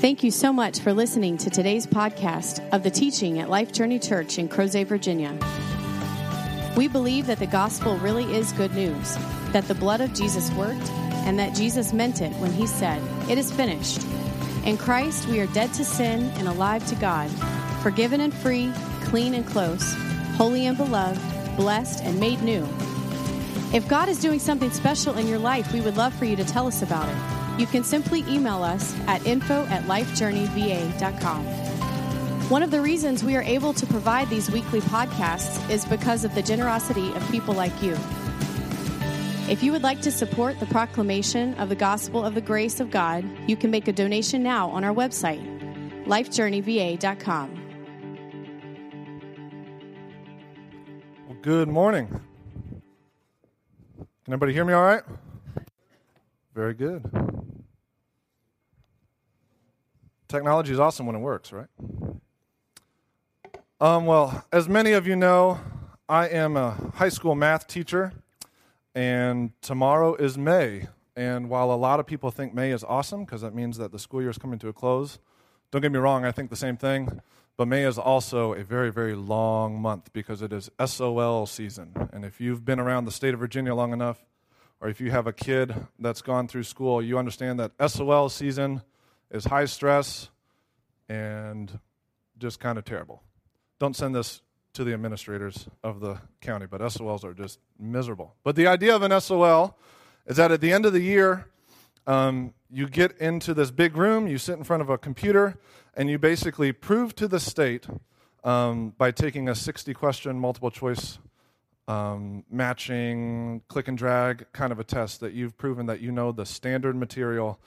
Thank you so much for listening to today's podcast of the teaching at Life Journey Church in Crozet, Virginia. We believe that the gospel really is good news, that the blood of Jesus worked, and that Jesus meant it when he said, "It is finished." In Christ, we are dead to sin and alive to God, forgiven and free, clean and close, holy and beloved, blessed and made new. If God is doing something special in your life, we would love for you to tell us about it. You can simply email us at info@lifejourneyva.com. One of the reasons we are able to provide these weekly podcasts is because of the generosity of people like you. If you would like to support the proclamation of the gospel of the grace of God, you can make a donation now on our website, lifejourneyva.com. Well, good morning. Can everybody hear me all right? Very good. Technology is awesome when it works, right? Well, as many of you know, I am a high school math teacher, and tomorrow is May. And while a lot of people think May is awesome, because that means that the school year is coming to a close, don't get me wrong, I think the same thing, but May is also a very, very long month because it is SOL season. And if you've been around the state of Virginia long enough, or if you have a kid that's gone through school, you understand that SOL season is high stress and just kind of terrible. Don't send this to the administrators of the county, but SOLs are just miserable. But the idea of an SOL is that at the end of the year, you get into this big room, you sit in front of a computer, and you basically prove to the state by taking a 60-question multiple-choice matching, click-and-drag kind of a test that you've proven that you know the standard material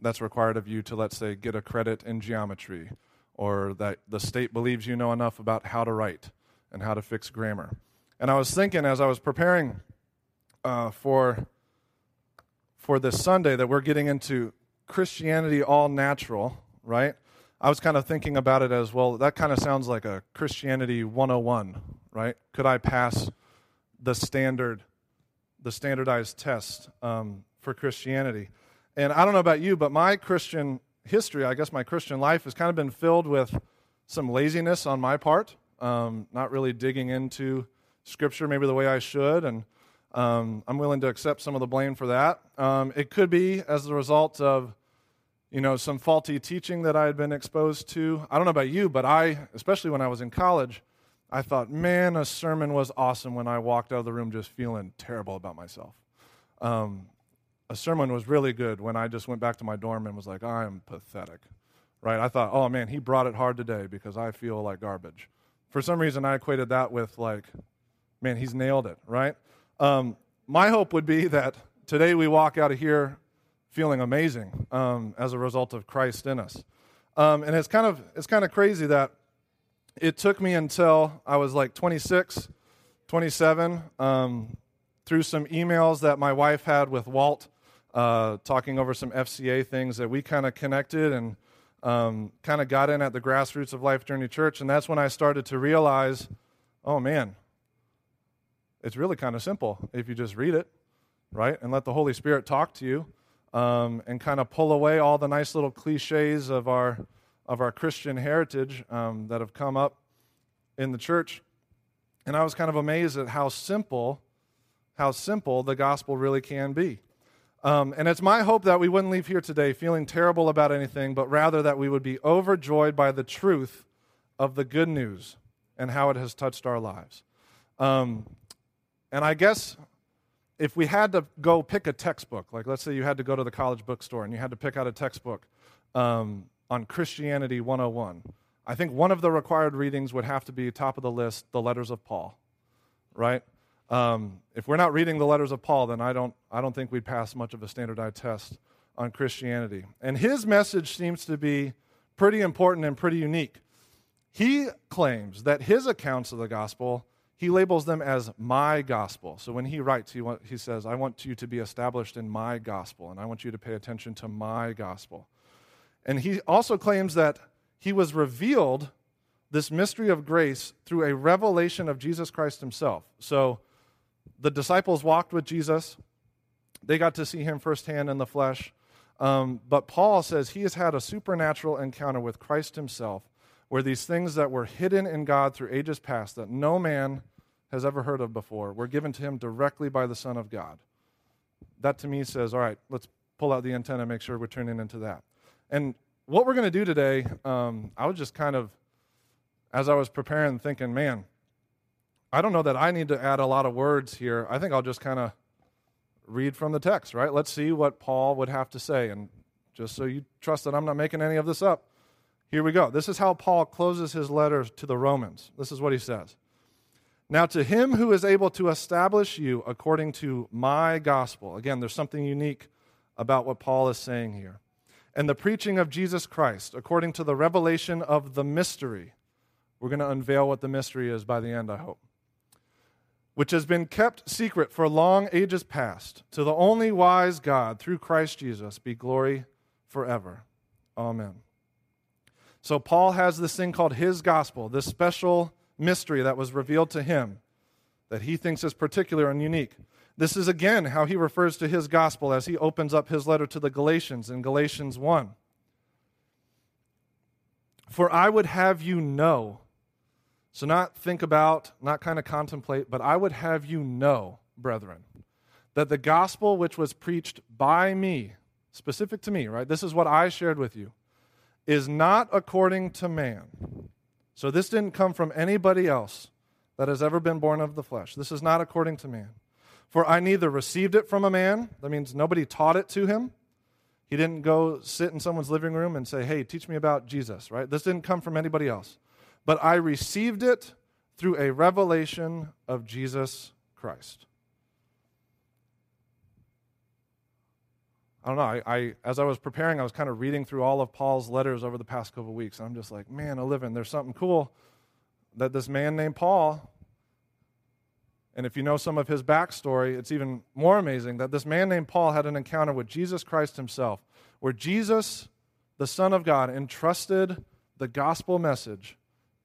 that's required of you to, let's say, get a credit in geometry, or that the state believes you know enough about how to write and how to fix grammar. And I was thinking as I was preparing for this Sunday that we're getting into Christianity all natural, right? I was kind of thinking about it as, well, that kind of sounds like a Christianity 101, right? Could I pass the standardized test for Christianity? And I don't know about you, but my Christian history, I guess my Christian life, has kind of been filled with some laziness on my part, not really digging into Scripture maybe the way I should, and I'm willing to accept some of the blame for that. It could be as the result of, some faulty teaching that I had been exposed to. I don't know about you, but especially when I was in college, I thought, man, a sermon was awesome when I walked out of the room just feeling terrible about myself. A sermon was really good when I just went back to my dorm and was like, I am pathetic, right? I thought, oh, man, he brought it hard today because I feel like garbage. For some reason, I equated that with like, man, he's nailed it, right? My hope would be that today we walk out of here feeling amazing as a result of Christ in us. And it's kind of crazy that it took me until I was like 26, 27, through some emails that my wife had with Walt, talking over some FCA things, that we kind of connected and kind of got in at the grassroots of Life Journey Church. And that's when I started to realize, oh, man, it's really kind of simple if you just read it, right, and let the Holy Spirit talk to you and kind of pull away all the nice little cliches of our Christian heritage that have come up in the church. And I was kind of amazed at how simple the gospel really can be. And it's my hope that we wouldn't leave here today feeling terrible about anything, but rather that we would be overjoyed by the truth of the good news and how it has touched our lives. And I guess if we had to go pick a textbook, like let's say you had to go to the college bookstore and you had to pick out a textbook on Christianity 101, I think one of the required readings would have to be, top of the list, the letters of Paul, right? If we're not reading the letters of Paul, then I don't think we'd pass much of a standardized test on Christianity. And his message seems to be pretty important and pretty unique. He claims that his accounts of the gospel, he labels them as my gospel. So when he writes, he says, I want you to be established in my gospel, and I want you to pay attention to my gospel. And he also claims that he was revealed this mystery of grace through a revelation of Jesus Christ himself. So the disciples walked with Jesus. They got to see him firsthand in the flesh. But Paul says he has had a supernatural encounter with Christ himself, where these things that were hidden in God through ages past that no man has ever heard of before were given to him directly by the Son of God. That to me says, all right, let's pull out the antenna and make sure we're tuning into that. And what we're going to do today, I was just kind of, as I was preparing, thinking, man, I don't know that I need to add a lot of words here. I think I'll just kind of read from the text, right? Let's see what Paul would have to say. And just so you trust that I'm not making any of this up, here we go. This is how Paul closes his letter to the Romans. This is what he says. Now to him who is able to establish you according to my gospel. Again, there's something unique about what Paul is saying here. And the preaching of Jesus Christ according to the revelation of the mystery. We're going to unveil what the mystery is by the end, I hope. Which has been kept secret for long ages past, to the only wise God, through Christ Jesus, be glory forever. Amen. So Paul has this thing called his gospel, this special mystery that was revealed to him that he thinks is particular and unique. This is, again, how he refers to his gospel as he opens up his letter to the Galatians in Galatians 1. For I would have you know, so not think about, not kind of contemplate, but I would have you know, brethren, that the gospel which was preached by me, specific to me, right? This is what I shared with you, is not according to man. So this didn't come from anybody else that has ever been born of the flesh. This is not according to man. For I neither received it from a man, that means nobody taught it to him. He didn't go sit in someone's living room and say, hey, teach me about Jesus, right? This didn't come from anybody else. But I received it through a revelation of Jesus Christ. I don't know, I as I was preparing, I was kind of reading through all of Paul's letters over the past couple of weeks, and I'm just like, man, Olivin, there's something cool that this man named Paul, and if you know some of his backstory, it's even more amazing that this man named Paul had an encounter with Jesus Christ himself, where Jesus, the Son of God, entrusted the gospel message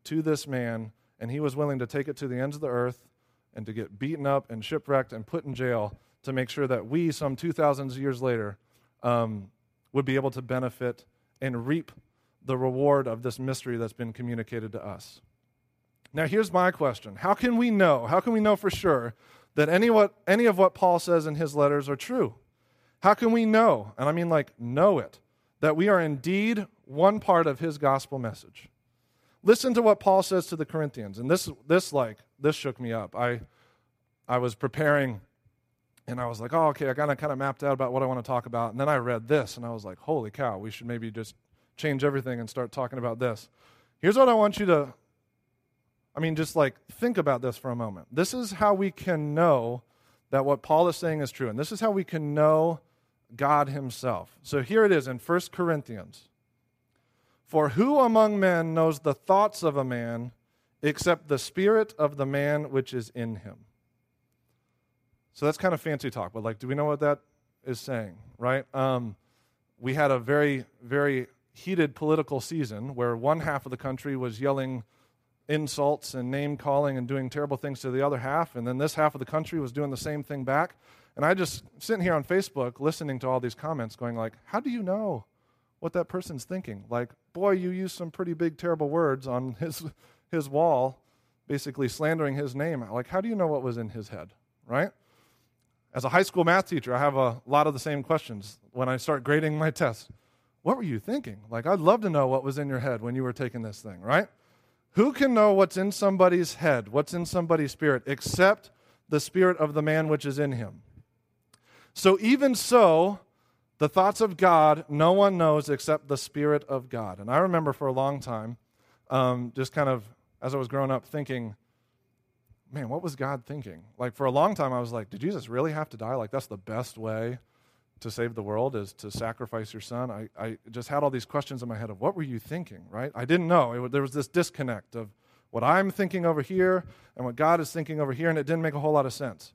to this man, and he was willing to take it to the ends of the earth and to get beaten up and shipwrecked and put in jail to make sure that we, some 2,000 years later, would be able to benefit and reap the reward of this mystery that's been communicated to us. Now, here's my question. How can we know? How can we know for sure that any of what Paul says in his letters are true? How can we know, and I mean like know it, that we are indeed one part of his gospel message? Listen to what Paul says to the Corinthians, and this shook me up. I was preparing, and I was like, oh, okay, I kind of mapped out about what I want to talk about, and then I read this, and I was like, holy cow, we should maybe just change everything and start talking about this. Here's what I want you to, just like think about this for a moment. This is how we can know that what Paul is saying is true, and this is how we can know God himself. So here it is in 1 Corinthians. For who among men knows the thoughts of a man except the spirit of the man which is in him? So that's kind of fancy talk, but like, do we know what that is saying, right? We had a very, very heated political season where one half of the country was yelling insults and name-calling and doing terrible things to the other half, and then this half of the country was doing the same thing back. And I just sitting here on Facebook listening to all these comments going like, how do you know what that person's thinking? Like, boy, you used some pretty big, terrible words on his wall, basically slandering his name. Like, how do you know what was in his head, right? As a high school math teacher, I have a lot of the same questions when I start grading my tests. What were you thinking? Like, I'd love to know what was in your head when you were taking this thing, right? Who can know what's in somebody's head, what's in somebody's spirit, except the spirit of the man which is in him? So even so, the thoughts of God, no one knows except the Spirit of God. And I remember for a long time, just kind of as I was growing up thinking, man, what was God thinking? Like for a long time, I was like, did Jesus really have to die? Like that's the best way to save the world is to sacrifice your son. I just had all these questions in my head of what were you thinking, right? I didn't know. There was this disconnect of what I'm thinking over here and what God is thinking over here, and it didn't make a whole lot of sense.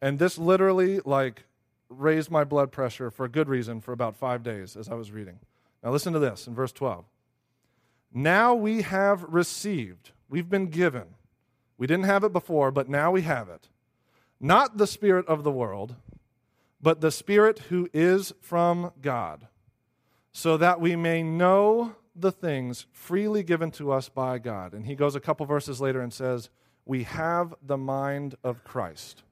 And this literally like raised my blood pressure for a good reason for about 5 days as I was reading. Now listen to this in verse 12. Now we have received, we've been given. We didn't have it before, but now we have it. Not the spirit of the world, but the Spirit who is from God, so that we may know the things freely given to us by God." And he goes a couple verses later and says, "We have the mind of Christ."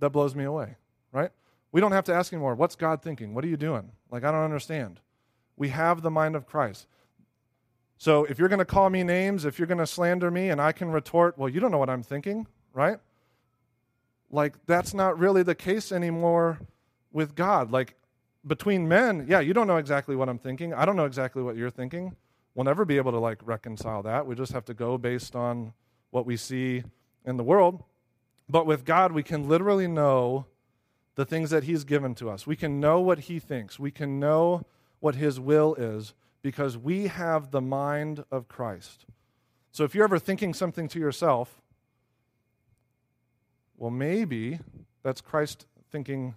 That blows me away, right? We don't have to ask anymore, what's God thinking? What are you doing? Like, I don't understand. We have the mind of Christ. So if you're going to call me names, if you're going to slander me, and I can retort, well, you don't know what I'm thinking, right? Like, that's not really the case anymore with God. Like, between men, yeah, you don't know exactly what I'm thinking. I don't know exactly what you're thinking. We'll never be able to, like, reconcile that. We just have to go based on what we see in the world. But with God, we can literally know the things that he's given to us. We can know what he thinks. We can know what his will is because we have the mind of Christ. So if you're ever thinking something to yourself, well, maybe that's Christ thinking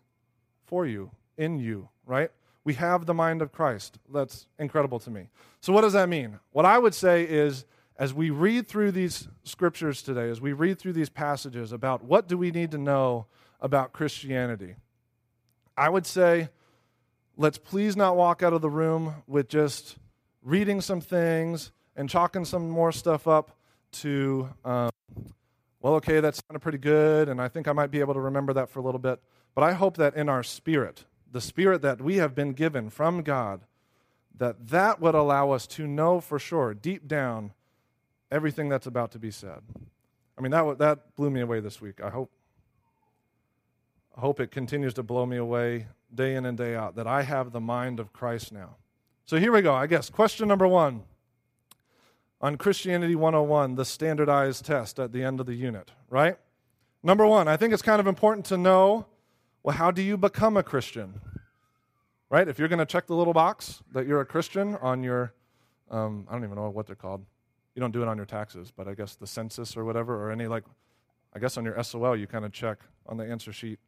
for you, in you, right? We have the mind of Christ. That's incredible to me. So what does that mean? What I would say is, as we read through these scriptures today, as we read through these passages about what do we need to know about Christianity, I would say, let's please not walk out of the room with just reading some things and chalking some more stuff up to, well, okay, that sounded pretty good, and I think I might be able to remember that for a little bit. But I hope that in our spirit, the spirit that we have been given from God, that would allow us to know for sure, deep down, everything that's about to be said. I mean, that blew me away this week. I hope it continues to blow me away day in and day out, that I have the mind of Christ now. So here we go, I guess. Question number one on Christianity 101, the standardized test at the end of the unit, right? Number one, I think it's kind of important to know, well, how do you become a Christian? Right? If you're going to check the little box that you're a Christian on your, I don't even know what they're called. You don't do it on your taxes, but I guess the census or whatever, or any, like, I guess on your SOL, you kind of check on the answer sheet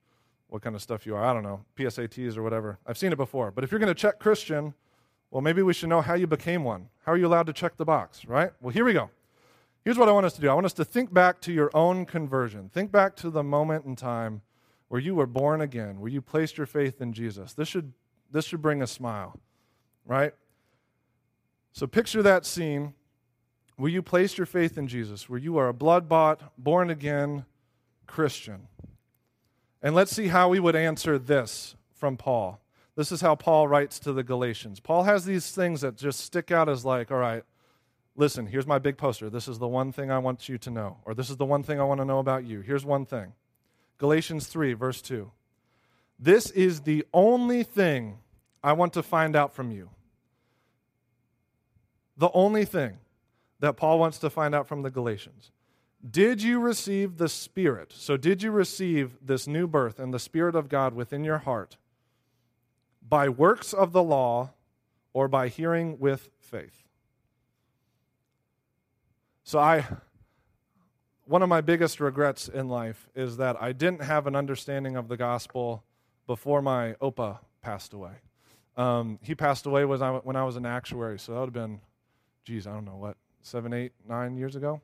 what kind of stuff you are. I don't know, PSATs or whatever. I've seen it before. But if you're going to check Christian, well, maybe we should know how you became one. How are you allowed to check the box, right? Well, here we go. Here's what I want us to do. I want us to think back to your own conversion. Think back to the moment in time where you were born again, where you placed your faith in Jesus. This should bring a smile, right? So picture that scene where you placed your faith in Jesus, where you are a blood-bought, born-again Christian. And let's see how we would answer this from Paul. This is how Paul writes to the Galatians. Paul has these things that just stick out as like, all right, listen, here's my big poster. This is the one thing I want you to know, or this is the one thing I want to know about you. Here's one thing. Galatians 3, verse 2. "This is the only thing I want to find out from you." The only thing that Paul wants to find out from the Galatians. Did you receive the Spirit? So did you receive this new birth and the Spirit of God within your heart by works of the law or by hearing with faith? So one of my biggest regrets in life is that I didn't have an understanding of the gospel before my Opa passed away. He passed away when I was an actuary, so that would have been, I don't know what, 7, 8, 9 years ago.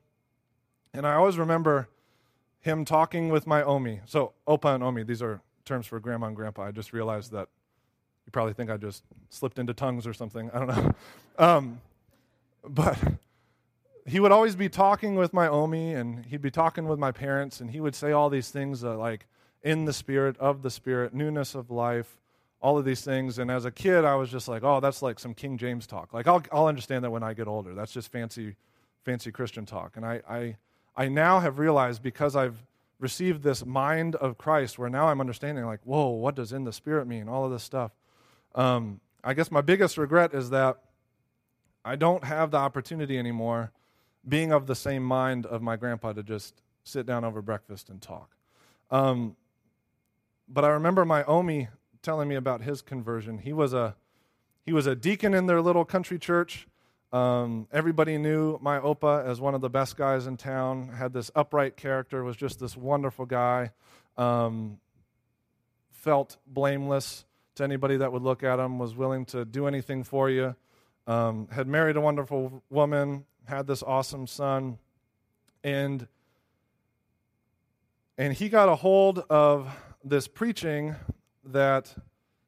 And I always remember him talking with my Omi. So Opa and Omi, these are terms for grandma and grandpa. I just realized that you probably think I just slipped into tongues or something. I don't know. But he would always be talking with my Omi, and he'd be talking with my parents, and he would say all these things like in the Spirit, of the Spirit, newness of life, all of these things. And as a kid, I was just like, oh, that's like some King James talk. Like, I'll understand that when I get older. That's just fancy Christian talk. And I now have realized, because I've received this mind of Christ, where now I'm understanding, like, whoa, what does in the Spirit mean? All of this stuff. I guess my biggest regret is that I don't have the opportunity anymore, being of the same mind of my grandpa, to just sit down over breakfast and talk. But I remember my Omi telling me about his conversion. He was a deacon in their little country church. Everybody knew my Opa as one of the best guys in town, had this upright character, was just this wonderful guy, felt blameless to anybody that would look at him, was willing to do anything for you, had married a wonderful woman, had this awesome son. And And he got a hold of this preaching that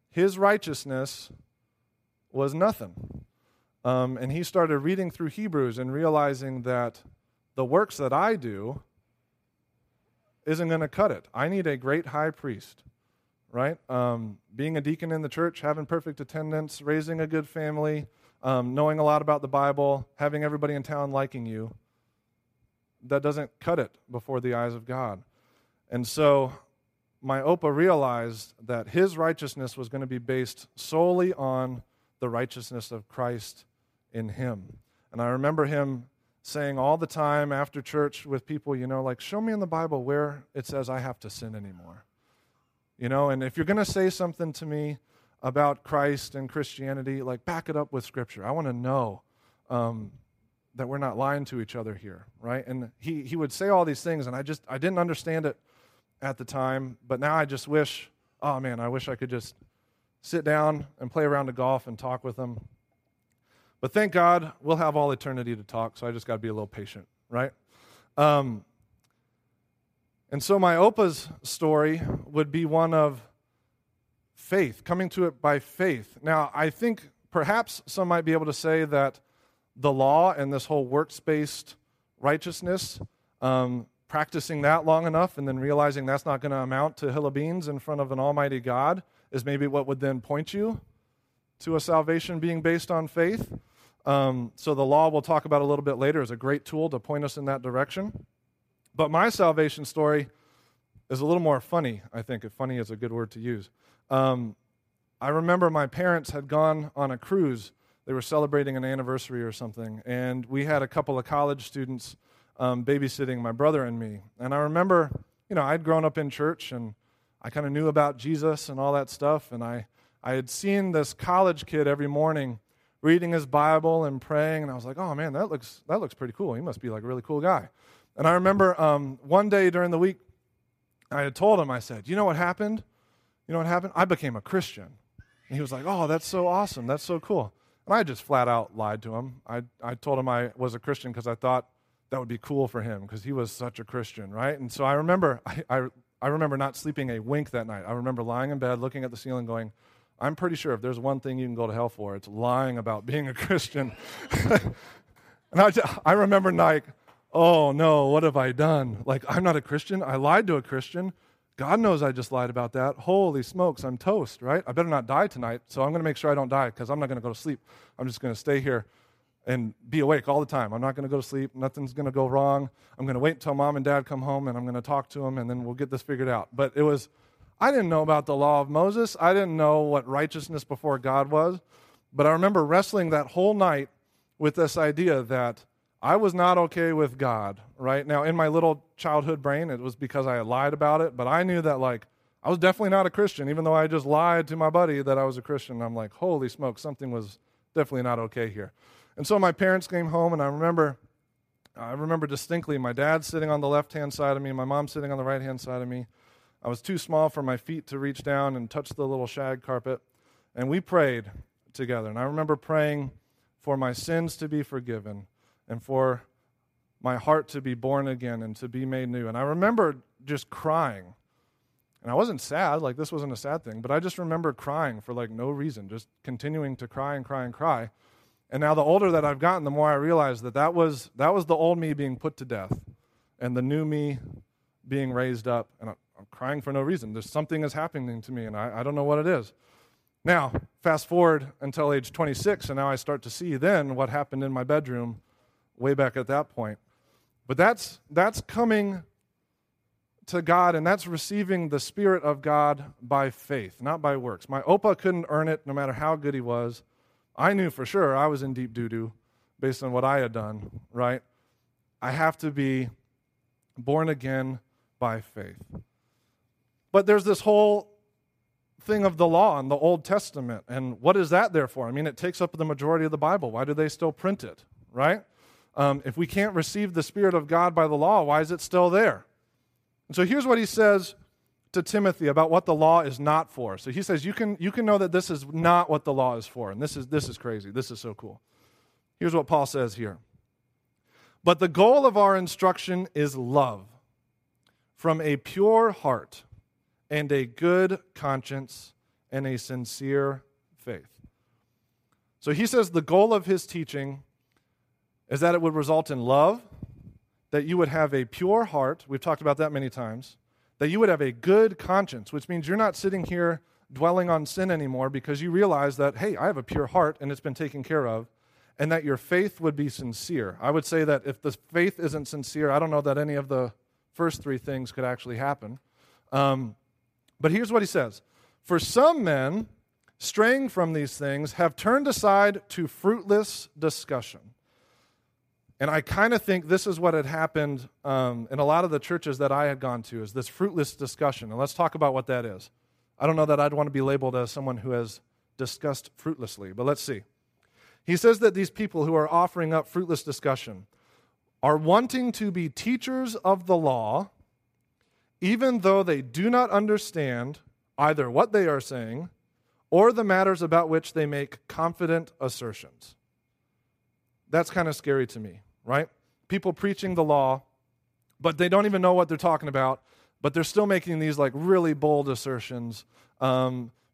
his righteousness was nothing. And he started reading through Hebrews and realizing that the works that I do isn't going to cut it. I need a great high priest, right? Being a deacon in the church, having perfect attendance, raising a good family, knowing a lot about the Bible, having everybody in town liking you, that doesn't cut it before the eyes of God. And so my Opa realized that his righteousness was going to be based solely on the righteousness of Christ in him. And I remember him saying all the time after church with people, you know, like, show me in the Bible where it says I have to sin anymore. You know, and if you're going to say something to me about Christ and Christianity, like, back it up with Scripture. I want to know that we're not lying to each other here, right? And he would say all these things, and I didn't understand it at the time, but now I just wish, oh man, I wish I could just sit down and play around to golf and talk with them. But thank God, we'll have all eternity to talk, so I just got to be a little patient, right? And so my Opa's story would be one of faith, coming to it by faith. Now, I think perhaps some might be able to say that the law and this whole works-based righteousness, practicing that long enough and then realizing that's not going to amount to hill of beans in front of an almighty God is maybe what would then point you to a salvation being based on faith. So the law we'll talk about a little bit later is a great tool to point us in that direction. But my salvation story is a little more funny, I think, if funny is a good word to use. I remember my parents had gone on a cruise. They were celebrating an anniversary or something, and we had a couple of college students babysitting my brother and me. And I remember, you know, I'd grown up in church, and I kind of knew about Jesus and all that stuff, and I had seen this college kid every morning reading his Bible and praying, and I was like, oh man, that looks pretty cool. He must be like a really cool guy. And I remember one day during the week, I had told him, I said, you know what happened? I became a Christian. And he was like, oh, that's so awesome. That's so cool. And I just flat out lied to him. I told him I was a Christian because I thought that would be cool for him because he was such a Christian, right? And so I remember, I remember not sleeping a wink that night. I remember lying in bed, looking at the ceiling going, I'm pretty sure if there's one thing you can go to hell for, it's lying about being a Christian. And I remember like, oh no, what have I done? Like, I'm not a Christian. I lied to a Christian. God knows I just lied about that. Holy smokes, I'm toast, right? I better not die tonight, so I'm going to make sure I don't die because I'm not going to go to sleep. I'm just going to stay here and be awake all the time. I'm not going to go to sleep. Nothing's going to go wrong. I'm going to wait until mom and dad come home, and I'm going to talk to them, and then we'll get this figured out. But it was, I didn't know about the law of Moses. I didn't know what righteousness before God was. But I remember wrestling that whole night with this idea that I was not okay with God, right? Now, in my little childhood brain, it was because I lied about it, but I knew that, like, I was definitely not a Christian, even though I just lied to my buddy that I was a Christian. I'm like, holy smoke, something was definitely not okay here. And so my parents came home, and I remember distinctly my dad sitting on the left-hand side of me, my mom sitting on the right-hand side of me. I was too small for my feet to reach down and touch the little shag carpet, and we prayed together. And I remember praying for my sins to be forgiven and for my heart to be born again and to be made new. And I remember just crying. And I wasn't sad, like this wasn't a sad thing, but I just remember crying for like no reason, just continuing to cry and cry and cry. And now the older that I've gotten, the more I realize that that was the old me being put to death and the new me being raised up. And I'm crying for no reason. There's something is happening to me, and I don't know what it is. Now, fast forward until age 26, and now I start to see then what happened in my bedroom way back at that point. But that's coming to God, and that's receiving the Spirit of God by faith, not by works. My Opa couldn't earn it no matter how good he was. I knew for sure I was in deep doo-doo based on what I had done, right? I have to be born again by faith. But there's this whole thing of the law in the Old Testament, and what is that there for? I mean, it takes up the majority of the Bible. Why do they still print it, right? If we can't receive the Spirit of God by the law, why is it still there? And so here's what he says to Timothy about what the law is not for. So he says, you can know that this is not what the law is for. And this is crazy. This is so cool. Here's what Paul says here. But the goal of our instruction is love, from a pure heart and a good conscience and a sincere faith. So he says the goal of his teaching is that it would result in love, that you would have a pure heart. We've talked about that many times. That you would have a good conscience, which means you're not sitting here dwelling on sin anymore because you realize that, hey, I have a pure heart and it's been taken care of, and that your faith would be sincere. I would say that if the faith isn't sincere, I don't know that any of the first three things could actually happen. But here's what he says. For some men, straying from these things, have turned aside to fruitless discussion. And I kind of think this is what had happened in a lot of the churches that I had gone to, is this fruitless discussion. And let's talk about what that is. I don't know that I'd want to be labeled as someone who has discussed fruitlessly, but let's see. He says that these people who are offering up fruitless discussion are wanting to be teachers of the law, even though they do not understand either what they are saying or the matters about which they make confident assertions. That's kind of scary to me, right? People preaching the law, but they don't even know what they're talking about, but they're still making these like really bold assertions,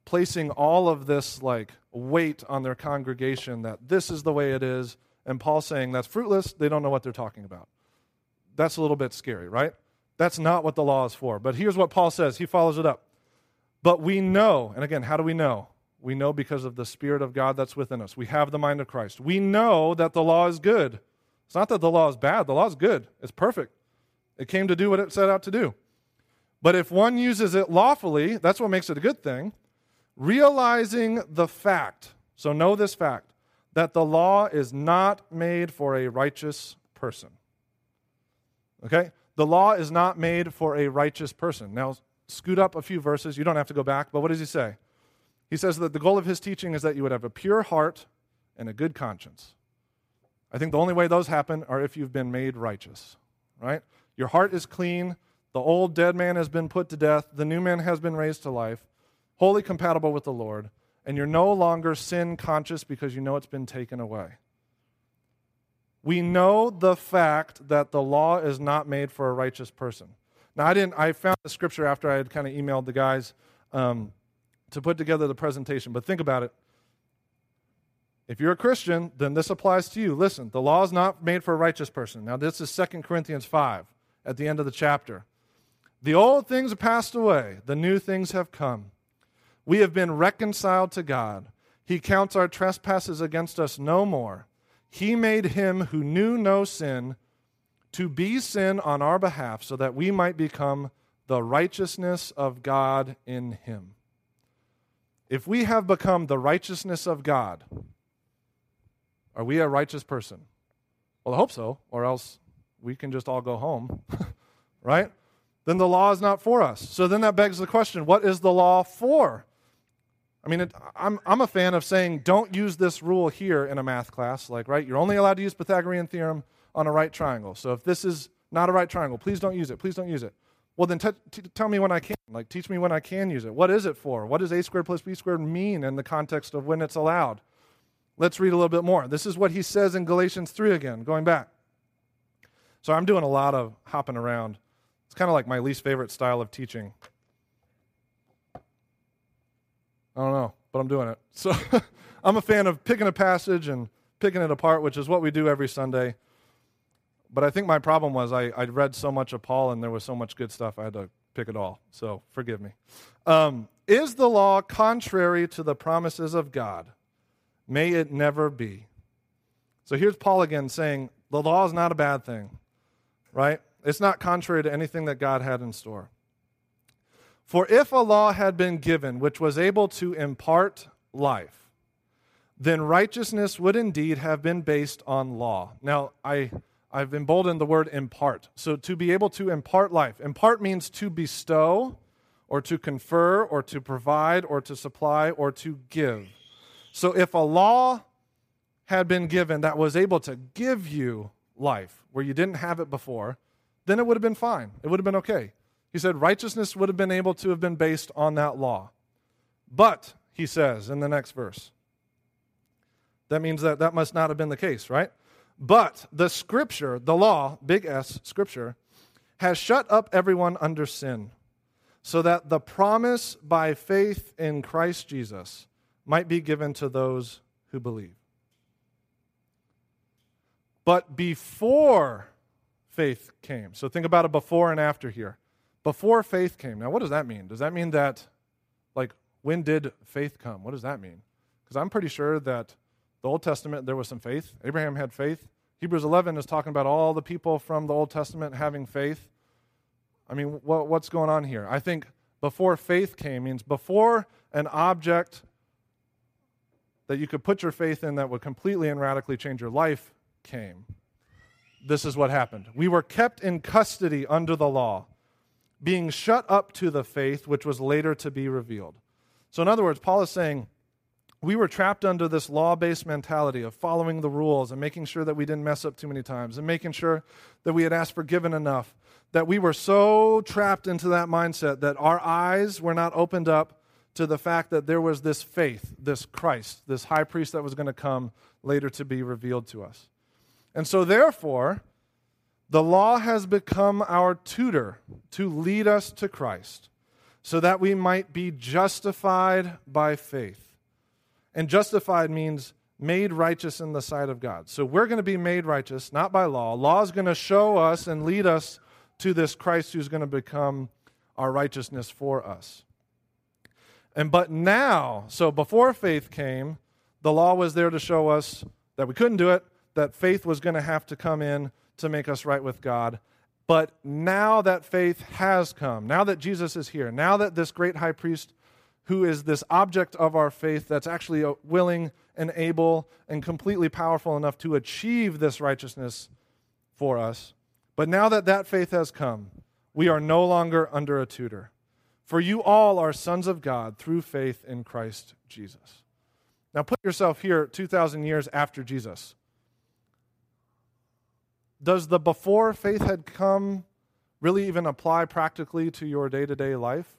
placing all of this like weight on their congregation that this is the way it is, and Paul's saying that's fruitless, they don't know what they're talking about. That's a little bit scary, right? That's not what the law is for. But here's what Paul says. He follows it up. But we know, and again, how do we know? We know because of the Spirit of God that's within us. We have the mind of Christ. We know that the law is good. It's not that the law is bad. The law is good. It's perfect. It came to do what it set out to do. But if one uses it lawfully, that's what makes it a good thing, realizing the fact, so know this fact, that the law is not made for a righteous person. Okay? The law is not made for a righteous person. Now, scoot up a few verses. You don't have to go back, but what does he say? He says that the goal of his teaching is that you would have a pure heart and a good conscience. I think the only way those happen are if you've been made righteous, right? Your heart is clean. The old dead man has been put to death. The new man has been raised to life, wholly compatible with the Lord, and you're no longer sin conscious because you know it's been taken away. We know the fact that the law is not made for a righteous person. Now, I found the scripture after I had kind of emailed the guys to put together the presentation, but think about it. If you're a Christian, then this applies to you. Listen, the law is not made for a righteous person. Now, this is 2 Corinthians 5 at the end of the chapter. The old things have passed away. The new things have come. We have been reconciled to God. He counts our trespasses against us no more. He made him who knew no sin to be sin on our behalf so that we might become the righteousness of God in him. If we have become the righteousness of God, are we a righteous person? Well, I hope so, or else we can just all go home, right? Then the law is not for us. So then that begs the question, what is the law for? I mean, I'm a fan of saying don't use this rule here in a math class, like, right? You're only allowed to use Pythagorean theorem on a right triangle. So if this is not a right triangle, please don't use it. Please don't use it. Well, then tell me when I can. Like, teach me when I can use it. What is it for? What does a squared plus b squared mean in the context of when it's allowed? Let's read a little bit more. This is what he says in Galatians 3 again, going back. So I'm doing a lot of hopping around. It's kind of like my least favorite style of teaching. I don't know, but I'm doing it. So I'm a fan of picking a passage and picking it apart, which is what we do every Sunday. But I think my problem was I'd read so much of Paul and there was so much good stuff, I had to pick it all. So forgive me. Is the law contrary to the promises of God? May it never be. So here's Paul again saying, the law is not a bad thing, right? It's not contrary to anything that God had in store. For if a law had been given which was able to impart life, then righteousness would indeed have been based on law. Now, I've emboldened the word impart. So to be able to impart life. Impart means to bestow or to confer or to provide or to supply or to give. So if a law had been given that was able to give you life where you didn't have it before, then it would have been fine. It would have been okay. He said righteousness would have been able to have been based on that law. But, he says in the next verse, that means that must not have been the case, right? But the scripture, the law, big S, scripture, has shut up everyone under sin, so that the promise by faith in Christ Jesus might be given to those who believe. But before faith came, so think about a before and after here. Before faith came. Now, what does that mean? Does that mean that, like, when did faith come? What does that mean? Because I'm pretty sure that the Old Testament, there was some faith. Abraham had faith. Hebrews 11 is talking about all the people from the Old Testament having faith. I mean, what's going on here? I think before faith came means before an object that you could put your faith in that would completely and radically change your life came. This is what happened. We were kept in custody under the law, being shut up to the faith which was later to be revealed. So in other words, Paul is saying we were trapped under this law-based mentality of following the rules and making sure that we didn't mess up too many times and making sure that we had asked forgiven enough, that we were so trapped into that mindset that our eyes were not opened up to the fact that there was this faith, this Christ, this high priest that was going to come later to be revealed to us. And so therefore, the law has become our tutor to lead us to Christ so that we might be justified by faith. And justified means made righteous in the sight of God. So we're going to be made righteous, not by law. Law is going to show us and lead us to this Christ who's going to become our righteousness for us. And but now, so before faith came, the law was there to show us that we couldn't do it, that faith was going to have to come in to make us right with God. But now that faith has come, now that Jesus is here, now that this great high priest who is this object of our faith that's actually willing and able and completely powerful enough to achieve this righteousness for us, but now that that faith has come, we are no longer under a tutor. For you all are sons of God through faith in Christ Jesus. Now put yourself here 2,000 years after Jesus. Does the before faith had come really even apply practically to your day-to-day life?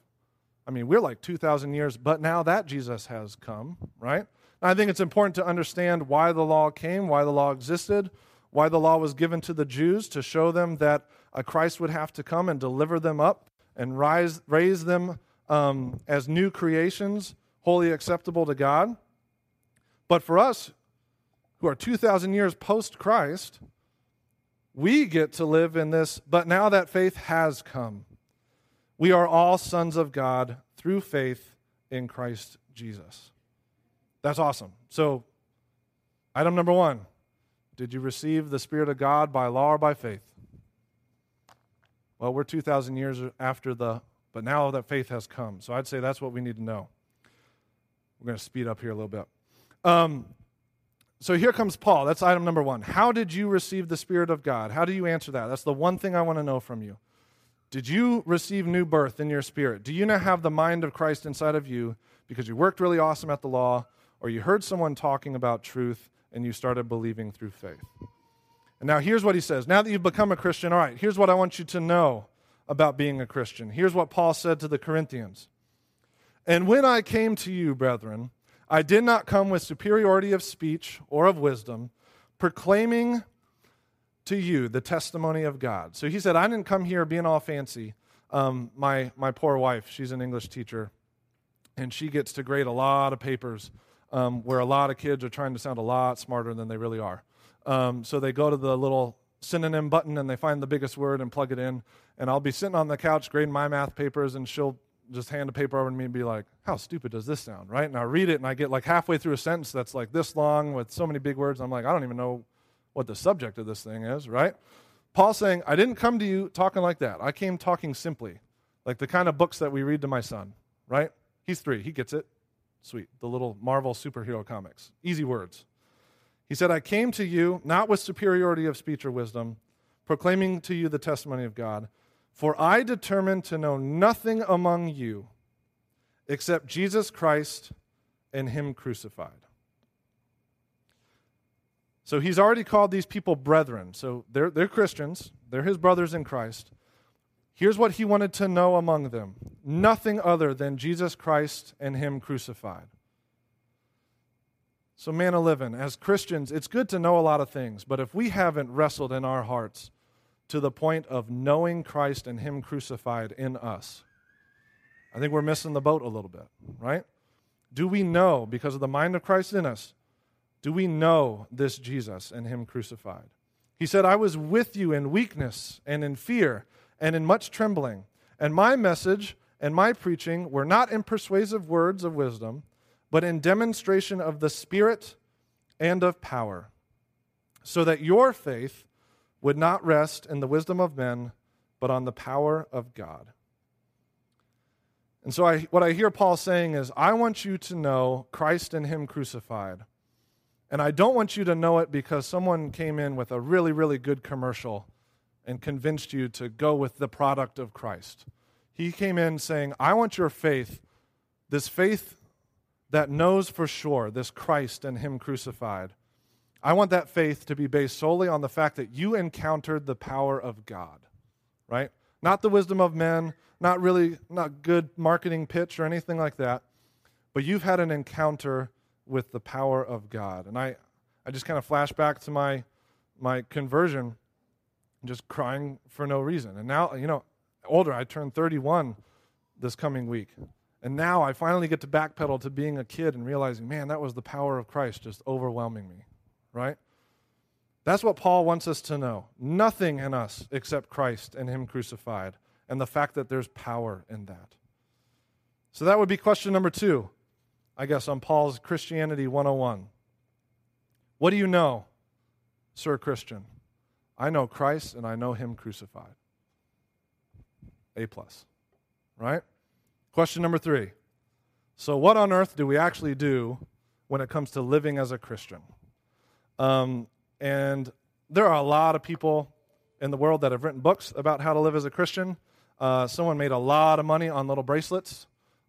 I mean, we're like 2,000 years, but now that Jesus has come, right? And I think it's important to understand why the law came, why the law existed, why the law was given to the Jews to show them that a Christ would have to come and deliver them up and raise them as new creations, wholly acceptable to God. But for us, who are 2,000 years post-Christ, we get to live in this, but now that faith has come. We are all sons of God through faith in Christ Jesus. That's awesome. So, item number one, did you receive the Spirit of God by law or by faith? Well, we're 2,000 years after but now that faith has come. So I'd say that's what we need to know. We're going to speed up here a little bit. So here comes Paul. That's item number one. How did you receive the Spirit of God? How do you answer that? That's the one thing I want to know from you. Did you receive new birth in your spirit? Do you now have the mind of Christ inside of you because you worked really awesome at the law, or you heard someone talking about truth and you started believing through faith? And now here's what he says. Now that you've become a Christian, all right, here's what I want you to know about being a Christian. Here's what Paul said to the Corinthians. And when I came to you, brethren, I did not come with superiority of speech or of wisdom, proclaiming to you the testimony of God. So he said, I didn't come here being all fancy. My poor wife, she's an English teacher, and she gets to grade a lot of papers where a lot of kids are trying to sound a lot smarter than they really are. So they go to the little synonym button, and they find the biggest word and plug it in. And I'll be sitting on the couch grading my math papers, and she'll just hand a paper over to me and be like, how stupid does this sound, right? And I read it, and I get like halfway through a sentence that's like this long with so many big words. I'm like, I don't even know what the subject of this thing is, right? Paul's saying, I didn't come to you talking like that. I came talking simply, like the kind of books that we read to my son, right? He's 3. He gets it. Sweet. The little Marvel superhero comics. Easy words. He said, I came to you not with superiority of speech or wisdom, proclaiming to you the testimony of God. For I determined to know nothing among you except Jesus Christ and him crucified. So he's already called these people brethren. So they're Christians. They're his brothers in Christ. Here's what he wanted to know among them. Nothing other than Jesus Christ and him crucified. So man of living, as Christians, it's good to know a lot of things, but if we haven't wrestled in our hearts to the point of knowing Christ and Him crucified in us. I think we're missing the boat a little bit, right? Do we know, because of the mind of Christ in us, do we know this Jesus and Him crucified? He said, I was with you in weakness and in fear and in much trembling. And my message and my preaching were not in persuasive words of wisdom, but in demonstration of the Spirit and of power, so that your faith would not rest in the wisdom of men, but on the power of God. And so what I hear Paul saying is, I want you to know Christ and Him crucified. And I don't want you to know it because someone came in with a really, really good commercial and convinced you to go with the product of Christ. He came in saying, I want your faith, this faith that knows for sure, this Christ and Him crucified. I want that faith to be based solely on the fact that you encountered the power of God, right? Not the wisdom of men, not good marketing pitch or anything like that, but you've had an encounter with the power of God. And I just kind of flash back to my conversion, just crying for no reason. And now, older, I turned 31 this coming week. And now I finally get to backpedal to being a kid and realizing, man, that was the power of Christ just overwhelming me, right? That's what Paul wants us to know. Nothing in us except Christ and Him crucified, and the fact that there's power in that. So that would be question number 2, I guess, on Paul's Christianity 101. What do you know, Sir Christian? I know Christ and I know Him crucified. A+, right? Question number 3. So what on earth do we actually do when it comes to living as a Christian? And there are a lot of people in the world that have written books about how to live as a Christian. Someone made a lot of money on little bracelets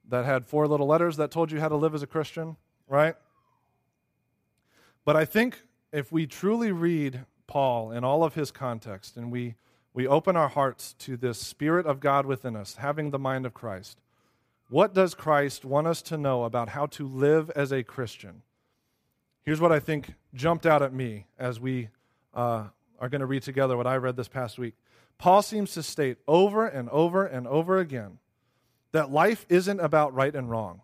that had 4 little letters that told you how to live as a Christian, right? But I think if we truly read Paul in all of his context and we open our hearts to this Spirit of God within us, having the mind of Christ, what does Christ want us to know about how to live as a Christian? Here's what I think jumped out at me as we are going to read together what I read this past week. Paul seems to state over and over and over again that life isn't about right and wrong,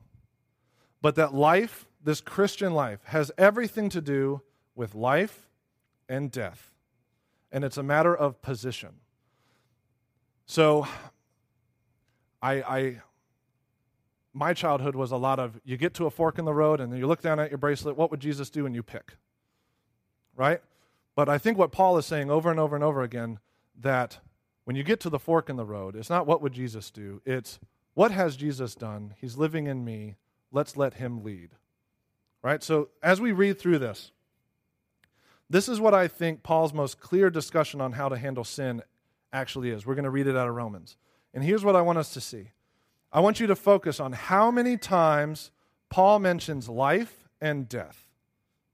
but that life, this Christian life, has everything to do with life and death, and it's a matter of position. So my childhood was a lot of, you get to a fork in the road and then you look down at your bracelet, what would Jesus do, and you pick, right? But I think what Paul is saying over and over and over again, that when you get to the fork in the road, it's not what would Jesus do, it's what has Jesus done? He's living in me, let's let Him lead, right? So as we read through this, this is what I think Paul's most clear discussion on how to handle sin actually is. We're going to read it out of Romans. And here's what I want us to see. I want you to focus on how many times Paul mentions life and death.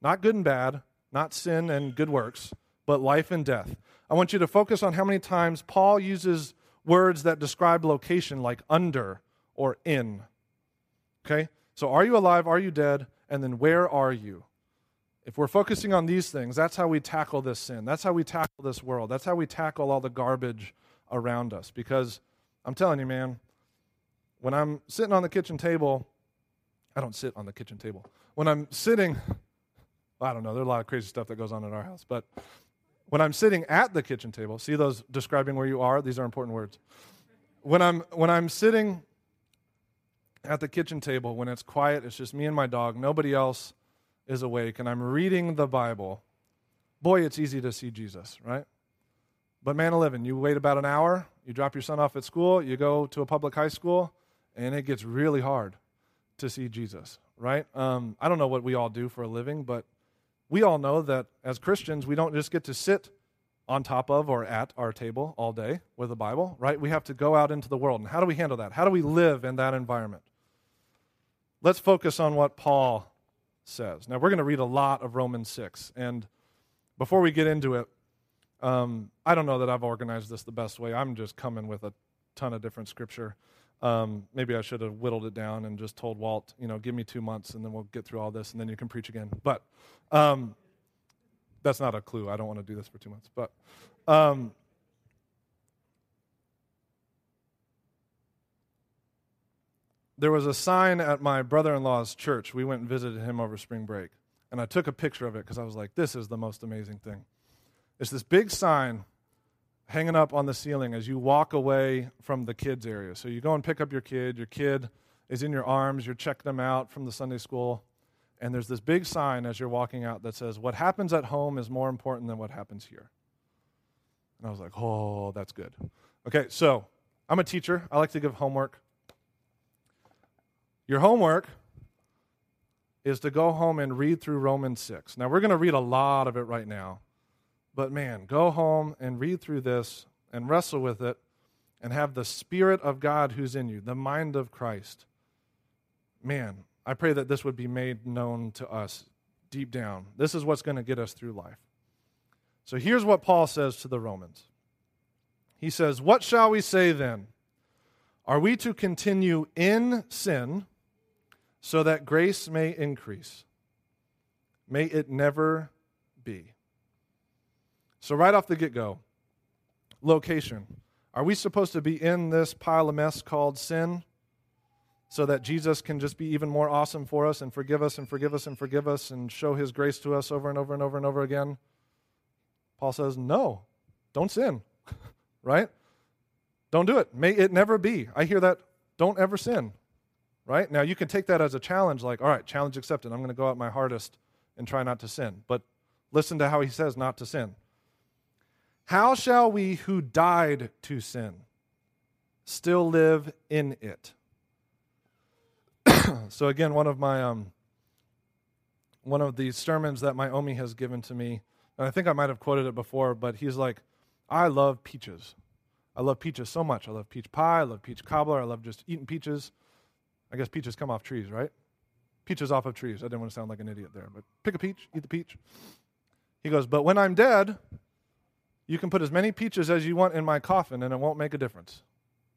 Not good and bad, not sin and good works, but life and death. I want you to focus on how many times Paul uses words that describe location, like under or in. Okay? So are you alive? Are you dead? And then where are you? If we're focusing on these things, that's how we tackle this sin. That's how we tackle this world. That's how we tackle all the garbage around us. Because I'm telling you, man, when I'm sitting on the kitchen table, I don't sit on the kitchen table. When I'm sitting, I don't know, there's a lot of crazy stuff that goes on in our house, but when I'm sitting at the kitchen table, see those describing where you are? These are important words. When I'm sitting at the kitchen table, when it's quiet, it's just me and my dog, nobody else is awake, and I'm reading the Bible, boy, it's easy to see Jesus, right? But man alive, you wait about an hour, you drop your son off at school, you go to a public high school, and it gets really hard to see Jesus, right? I don't know what we all do for a living, but we all know that as Christians, we don't just get to sit on top of or at our table all day with a Bible, right? We have to go out into the world, and how do we handle that? How do we live in that environment? Let's focus on what Paul says. Now, we're going to read a lot of Romans 6, and before we get into it, I don't know that I've organized this the best way. I'm just coming with a ton of different scripture. Maybe I should have whittled it down and just told Walt, give me 2 months, and then we'll get through all this, and then you can preach again. But that's not a clue. I don't want to do this for 2 months. But There was a sign at my brother-in-law's church. We went and visited him over spring break. And I took a picture of it because I was like, this is the most amazing thing. It's this big sign hanging up on the ceiling as you walk away from the kids' area. So you go and pick up your kid is in your arms, you're checking them out from the Sunday school, and there's this big sign as you're walking out that says, what happens at home is more important than what happens here. And I was like, oh, that's good. Okay, so I'm a teacher. I like to give homework. Your homework is to go home and read through Romans 6. Now, we're going to read a lot of it right now. But man, go home and read through this and wrestle with it and have the Spirit of God who's in you, the mind of Christ. Man, I pray that this would be made known to us deep down. This is what's going to get us through life. So here's what Paul says to the Romans. He says, what shall we say then? Are we to continue in sin so that grace may increase? May it never be. So right off the get-go, location. Are we supposed to be in this pile of mess called sin so that Jesus can just be even more awesome for us and forgive us and forgive us and forgive us and show his grace to us over and over and over and over again? Paul says, no, don't sin, right? Don't do it. May it never be. I hear that, don't ever sin, right? Now, you can take that as a challenge, like, all right, challenge accepted. I'm going to go out my hardest and try not to sin. But listen to how he says not to sin. How shall we who died to sin still live in it? So again, one of the sermons that my Omi has given to me, and I think I might have quoted it before, but he's like, I love peaches. I love peaches so much. I love peach pie. I love peach cobbler. I love just eating peaches. I guess peaches come off trees, right? Peaches off of trees. I didn't want to sound like an idiot there, but pick a peach, eat the peach. He goes, but when I'm dead, you can put as many peaches as you want in my coffin, and it won't make a difference,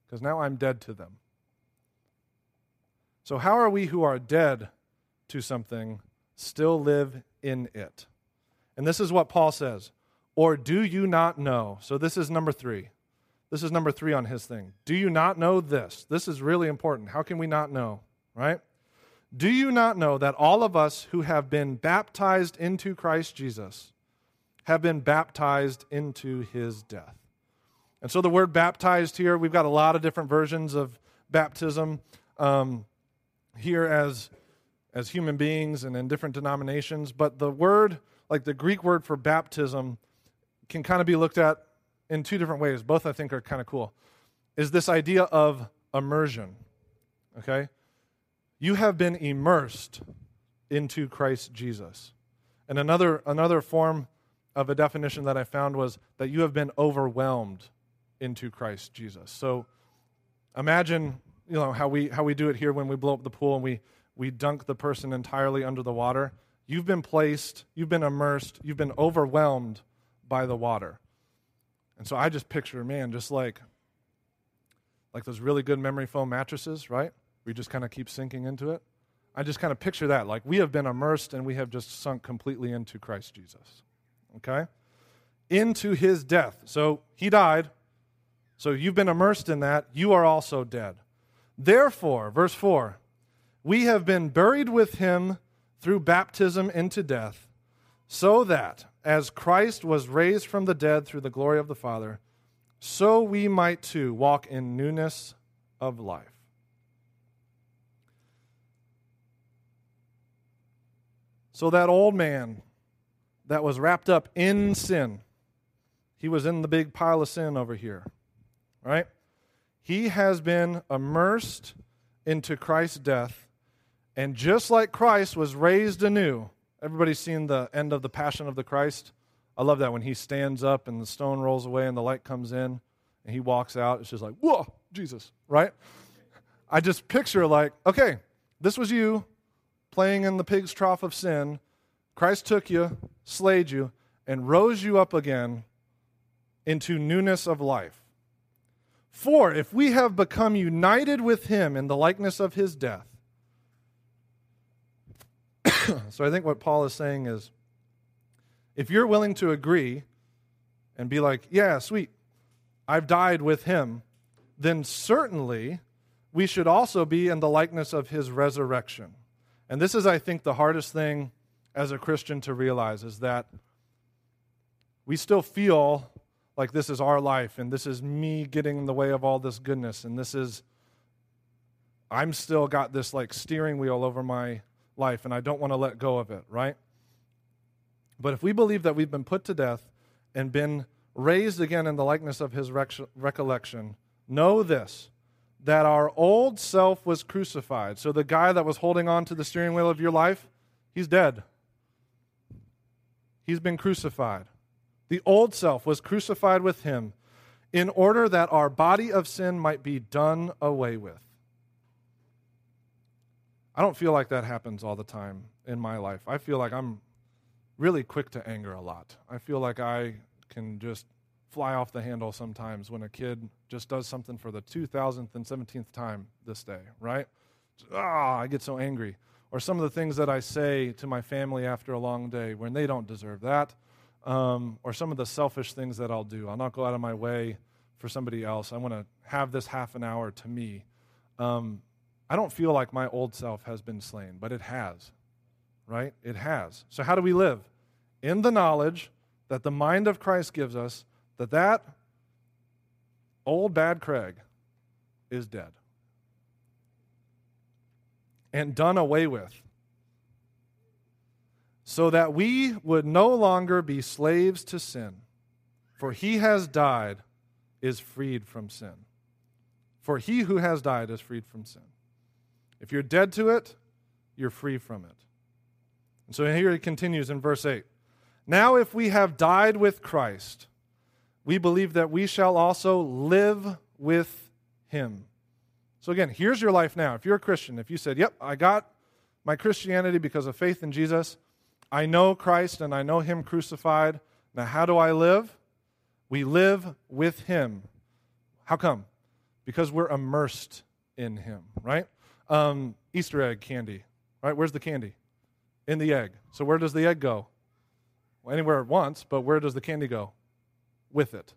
because now I'm dead to them. So how are we who are dead to something still live in it? And this is what Paul says, or do you not know? So this is number three. This is number three on his thing. Do you not know this? This is really important. How can we not know, right? Do you not know that all of us who have been baptized into Christ Jesus have been baptized into his death? And so the word baptized here, we've got a lot of different versions of baptism here as human beings and in different denominations. But the word, like the Greek word for baptism, can kind of be looked at in two different ways. Both, I think, are kind of cool. Is this idea of immersion, okay? You have been immersed into Christ Jesus. And another form of a definition that I found was that you have been overwhelmed into Christ Jesus. So imagine, you know, how we do it here when we blow up the pool and we dunk the person entirely under the water. You've been placed, you've been immersed, you've been overwhelmed by the water. And so I just picture, man, just like those really good memory foam mattresses, right? We just kind of keep sinking into it. I just kind of picture that, like we have been immersed and we have just sunk completely into Christ Jesus. Okay? Into his death. So he died. So you've been immersed in that. You are also dead. Therefore, verse 4, we have been buried with him through baptism into death, so that as Christ was raised from the dead through the glory of the Father, so we might too walk in newness of life. So that old man that was wrapped up in sin. He was in the big pile of sin over here, right? He has been immersed into Christ's death, and just like Christ was raised anew, everybody's seen the end of the Passion of the Christ. I love that when he stands up and the stone rolls away and the light comes in and he walks out. It's just like, whoa, Jesus, right? I just picture like, okay, this was you playing in the pig's trough of sin. Christ took you, slayed you, and rose you up again into newness of life. For if we have become united with him in the likeness of his death. So I think what Paul is saying is, if you're willing to agree and be like, yeah, sweet, I've died with him, then certainly we should also be in the likeness of his resurrection. And this is, I think, the hardest thing as a Christian to realize, is that we still feel like this is our life, and this is me getting in the way of all this goodness, and this is, I'm still got this like steering wheel over my life, and I don't want to let go of it, right? But if we believe that we've been put to death and been raised again in the likeness of his recollection, know this, that our old self was crucified. So the guy that was holding on to the steering wheel of your life, he's dead. He's been crucified. The old self was crucified with him in order that our body of sin might be done away with. I don't feel like that happens all the time in my life. I feel like I'm really quick to anger a lot. I feel like I can just fly off the handle sometimes when a kid just does something for the 2,017th time this day, right? I get so angry. Or some of the things that I say to my family after a long day when they don't deserve that, or some of the selfish things that I'll do. I'll not go out of my way for somebody else. I want to have this half an hour to me. I don't feel like my old self has been slain, but it has, right? It has. So how do we live? In the knowledge that the mind of Christ gives us, that old bad Craig is dead and done away with, so that we would no longer be slaves to sin. For he has died is freed from sin. For he who has died is freed from sin. If you're dead to it, you're free from it. And so here he continues in verse 8. Now if we have died with Christ, we believe that we shall also live with him. So again, here's your life now. If you're a Christian, if you said, yep, I got my Christianity because of faith in Jesus, I know Christ and I know him crucified. Now how do I live? We live with him. How come? Because we're immersed in him, right? Easter egg candy, right? Where's the candy? In the egg. So where does the egg go? Well, anywhere at once, but where does the candy go? With it.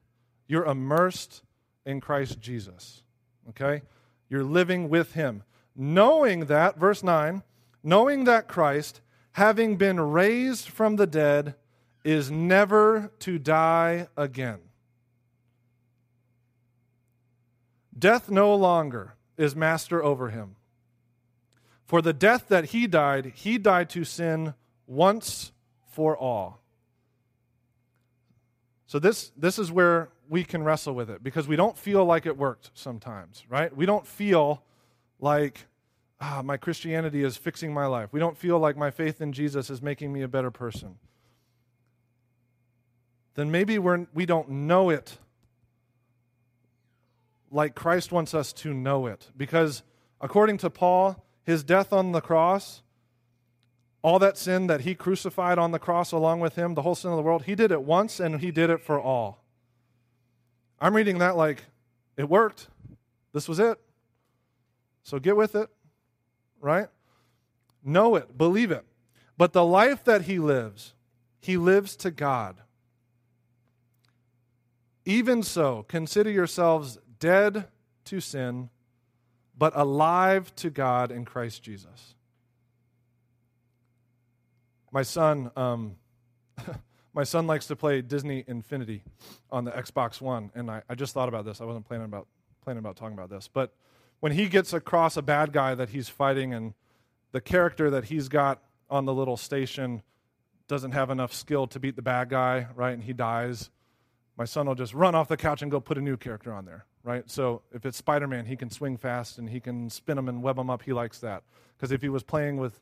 You're immersed in Christ Jesus, okay? You're living with him. Knowing that, verse 9, knowing that Christ, having been raised from the dead, is never to die again. Death no longer is master over him. For the death that he died to sin once for all. So this is where we can wrestle with it, because we don't feel like it worked sometimes, right? We don't feel like my Christianity is fixing my life. We don't feel like my faith in Jesus is making me a better person. Then maybe we don't know it like Christ wants us to know it, because according to Paul, his death on the cross, all that sin that he crucified on the cross along with him, the whole sin of the world, he did it once and he did it for all. I'm reading that like it worked. This was it. So get with it, right? Know it, believe it. But the life that he lives to God. Even so, consider yourselves dead to sin, but alive to God in Christ Jesus. My son, my son likes to play Disney Infinity on the Xbox One, and I just thought about this. I wasn't planning about talking about this, but when he gets across a bad guy that he's fighting, and the character that he's got on the little station doesn't have enough skill to beat the bad guy, right? And he dies. My son will just run off the couch and go put a new character on there, right? So if it's Spider-Man, he can swing fast and he can spin him and web him up. He likes that, because if he was playing with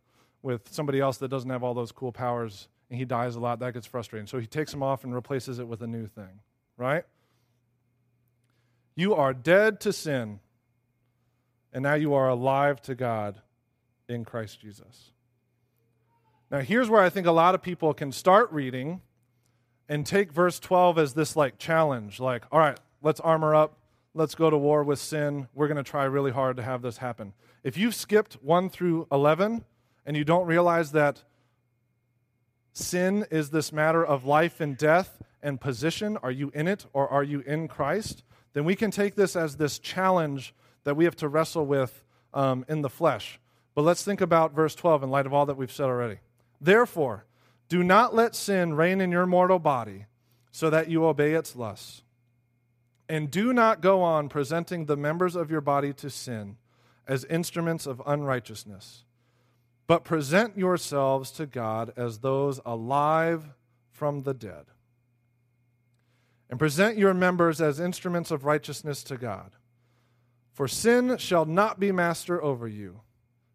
somebody else that doesn't have all those cool powers and he dies a lot, that gets frustrating. So he takes him off and replaces it with a new thing, right? You are dead to sin, and now you are alive to God in Christ Jesus. Now here's where I think a lot of people can start reading and take verse 12 as this like challenge, like, all right, let's armor up, let's go to war with sin, we're going to try really hard to have this happen. If you've skipped 1 through 11, and you don't realize that sin is this matter of life and death and position, are you in it or are you in Christ? Then we can take this as this challenge that we have to wrestle with in the flesh. But let's think about verse 12 in light of all that we've said already. Therefore, do not let sin reign in your mortal body so that you obey its lusts. And do not go on presenting the members of your body to sin as instruments of unrighteousness, but present yourselves to God as those alive from the dead. And present your members as instruments of righteousness to God. For sin shall not be master over you,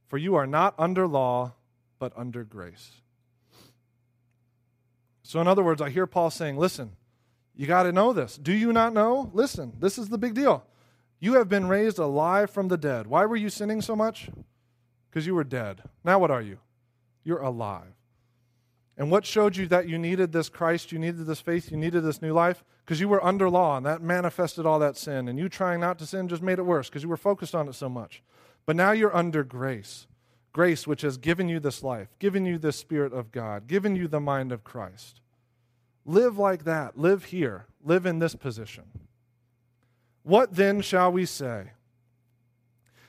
for you are not under law, but under grace. So in other words, I hear Paul saying, listen, you got to know this. Do you not know? Listen, this is the big deal. You have been raised alive from the dead. Why were you sinning so much? Because you were dead. Now what are you? You're alive. And what showed you that you needed this Christ, you needed this faith, you needed this new life? Because you were under law, and that manifested all that sin. And you trying not to sin just made it worse because you were focused on it so much. But now you're under grace. Grace which has given you this life, given you this Spirit of God, given you the mind of Christ. Live like that. Live here. Live in this position. What then shall we say?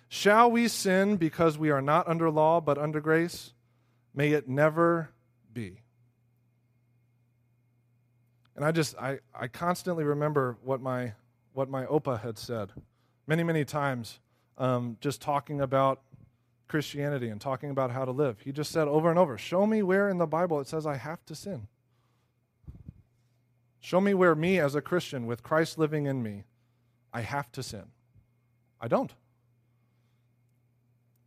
Shall we sin because we are not under law but under grace? May it never be. And I constantly remember what my Opa had said many, many times, just talking about Christianity and talking about how to live. He just said over and over, show me where in the Bible it says I have to sin. Show me where me as a Christian with Christ living in me, I have to sin. I don't.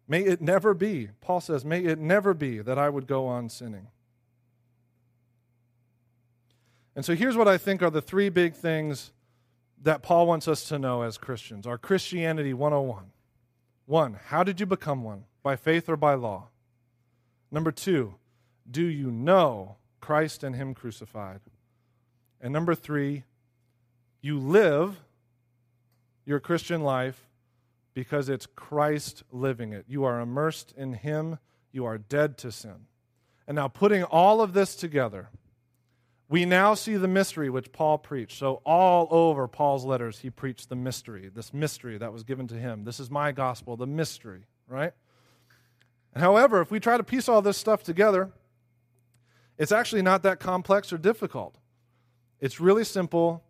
May it never be, Paul says, may it never be that I would go on sinning. And so here's what I think are the three big things that Paul wants us to know as Christians, our Christianity 101. One, how did you become one? By faith or by law? Number two, do you know Christ and Him crucified? And number three, you live your Christian life because it's Christ living it. You are immersed in Him. You are dead to sin. And now putting all of this together, we now see the mystery which Paul preached. So all over Paul's letters, he preached the mystery, this mystery that was given to him. This is my gospel, the mystery, right? However, if we try to piece all this stuff together, it's actually not that complex or difficult. It's really simple,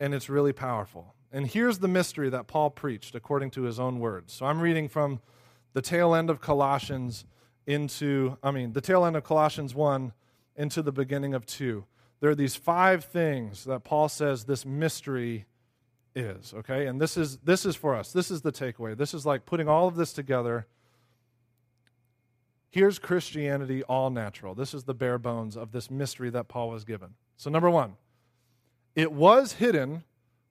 and it's really powerful. And here's the mystery that Paul preached according to his own words. So I'm reading from the tail end of Colossians the tail end of Colossians 1 into the beginning of 2. There are these five things that Paul says this mystery is, okay? And this is for us. This is the takeaway. This is like putting all of this together. Here's Christianity all natural. This is the bare bones of this mystery that Paul was given. So number one, it was hidden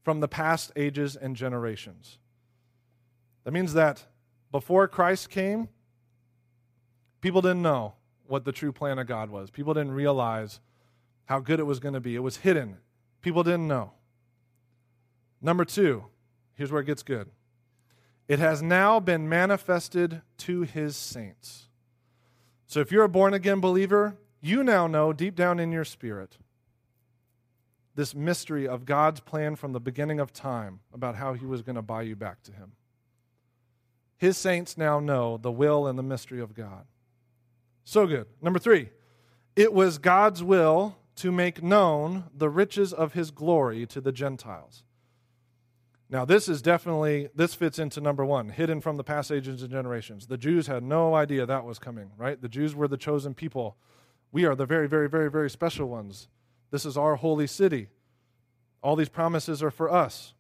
from the past ages and generations. That means that before Christ came, people didn't know what the true plan of God was. People didn't realize how good it was going to be. It was hidden. People didn't know. Number two, here's where it gets good. It has now been manifested to His saints. So if you're a born-again believer, you now know deep down in your spirit this mystery of God's plan from the beginning of time about how He was going to buy you back to Him. His saints now know the will and the mystery of God. So good. Number three, it was God's will to make known the riches of His glory to the Gentiles. Now this fits into number one, hidden from the past ages and generations. The Jews had no idea that was coming, right? The Jews were the chosen people. We are the very, very, very, very special ones. This is our holy city. All these promises are for us.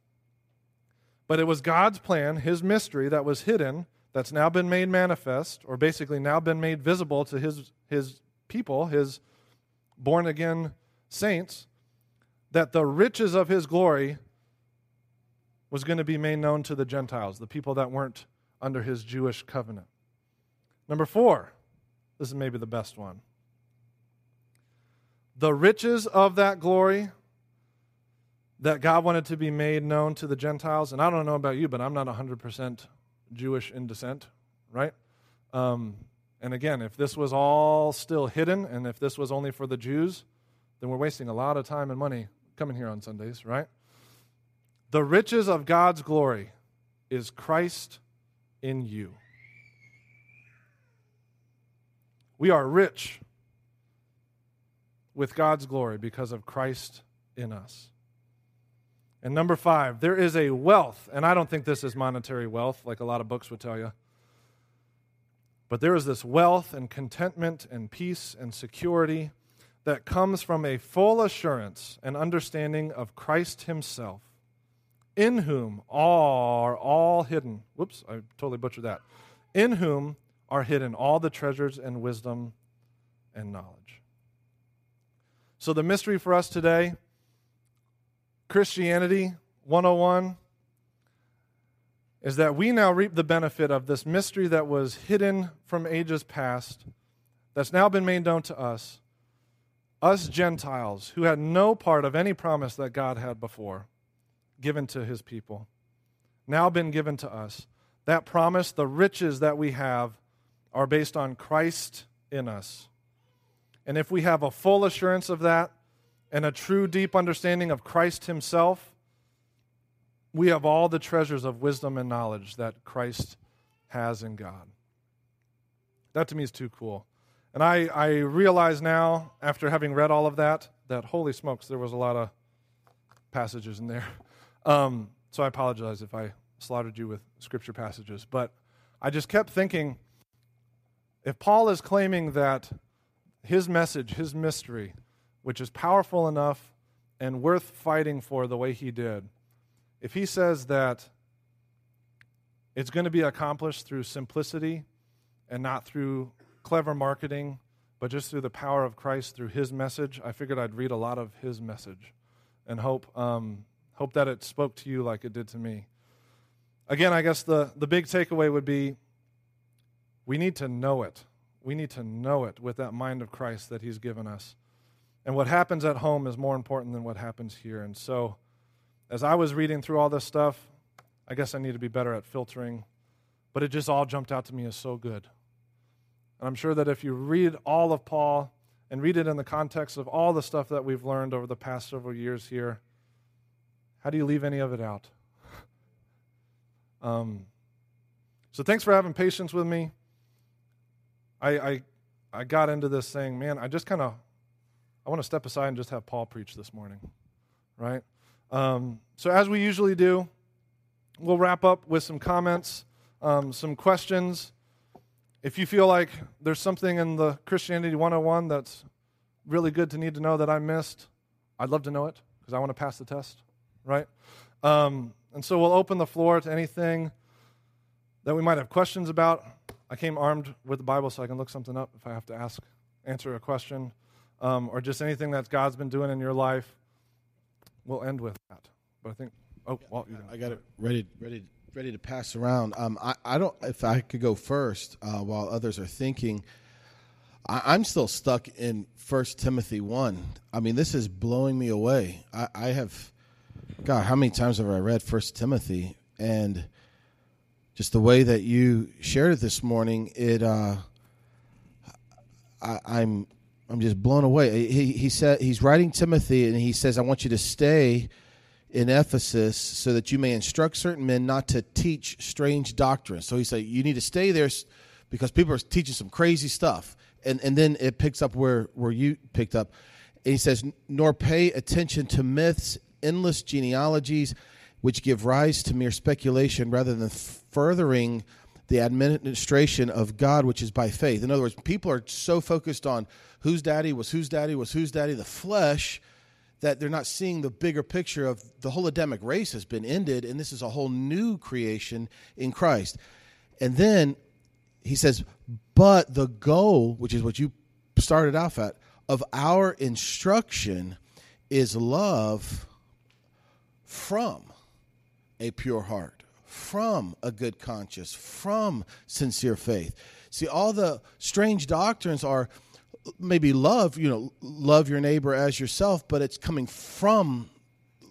But it was God's plan, His mystery that was hidden, that's now been made manifest, or basically now been made visible to His people, His born-again saints, that the riches of His glory was going to be made known to the Gentiles, the people that weren't under His Jewish covenant. Number four, this is maybe the best one. The riches of that glory that God wanted to be made known to the Gentiles, and I don't know about you, but I'm not 100% Jewish in descent, right? And again, if this was all still hidden, and if this was only for the Jews, then we're wasting a lot of time and money coming here on Sundays, right? The riches of God's glory is Christ in you. We are rich with God's glory because of Christ in us. And number 5, there is a wealth, and I don't think this is monetary wealth like a lot of books would tell you, but there is this wealth and contentment and peace and security that comes from a full assurance and understanding of Christ himself, in whom are all hidden. Whoops, I totally butchered that. In whom are hidden all the treasures and wisdom and knowledge. So the mystery for us today, Christianity 101, is that we now reap the benefit of this mystery that was hidden from ages past, that's now been made known to us, us Gentiles who had no part of any promise that God had before given to his people, now been given to us. That promise, the riches that we have, are based on Christ in us. And if we have a full assurance of that and a true deep understanding of Christ himself, we have all the treasures of wisdom and knowledge that Christ has in God. That to me is too cool. And I realize now, after having read all of that, that holy smokes, there was a lot of passages in there. So I apologize if I slaughtered you with scripture passages. But I just kept thinking, if Paul is claiming that his message, his mystery, which is powerful enough and worth fighting for the way he did, if he says that it's going to be accomplished through simplicity and not through clever marketing, but just through the power of Christ, through his message, I figured I'd read a lot of his message and hope that it spoke to you like it did to me. Again, I guess the big takeaway would be we need to know it. We need to know it with that mind of Christ that he's given us. And what happens at home is more important than what happens here. And so as I was reading through all this stuff, I guess I need to be better at filtering, but it just all jumped out to me as so good. And I'm sure that if you read all of Paul and read it in the context of all the stuff that we've learned over the past several years here, how do you leave any of it out? So thanks for having patience with me. I got into this saying, man, I want to step aside and just have Paul preach this morning, right? So as we usually do, we'll wrap up with some comments, some questions. If you feel like there's something in the Christianity 101 that's really good to need to know that I missed, I'd love to know it because I want to pass the test, right? And so we'll open the floor to anything that we might have questions about. I came armed with the Bible so I can look something up if I have to answer a question, or just anything that God's been doing in your life. We'll end with that. But I think, Walt, you know. I got it ready to pass around. I don't. If I could go first while others are thinking, I'm still stuck in 1 Timothy 1. I mean, this is blowing me away. I have, God, how many times have I read 1 Timothy? And just the way that you shared it this morning, I'm just blown away. He said he's writing Timothy, and he says, "I want you to stay in Ephesus, so that you may instruct certain men not to teach strange doctrines." So he said, you need to stay there because people are teaching some crazy stuff. And then it picks up where you picked up. And he says, nor pay attention to myths, endless genealogies, which give rise to mere speculation rather than furthering the administration of God, which is by faith. In other words, people are so focused on whose daddy was the flesh, that they're not seeing the bigger picture of the whole Adamic race has been ended, and this is a whole new creation in Christ. And then he says, but the goal, which is what you started off at, of our instruction is love from a pure heart, from a good conscience, from sincere faith. See, all the strange doctrines are maybe love, love your neighbor as yourself, but it's coming from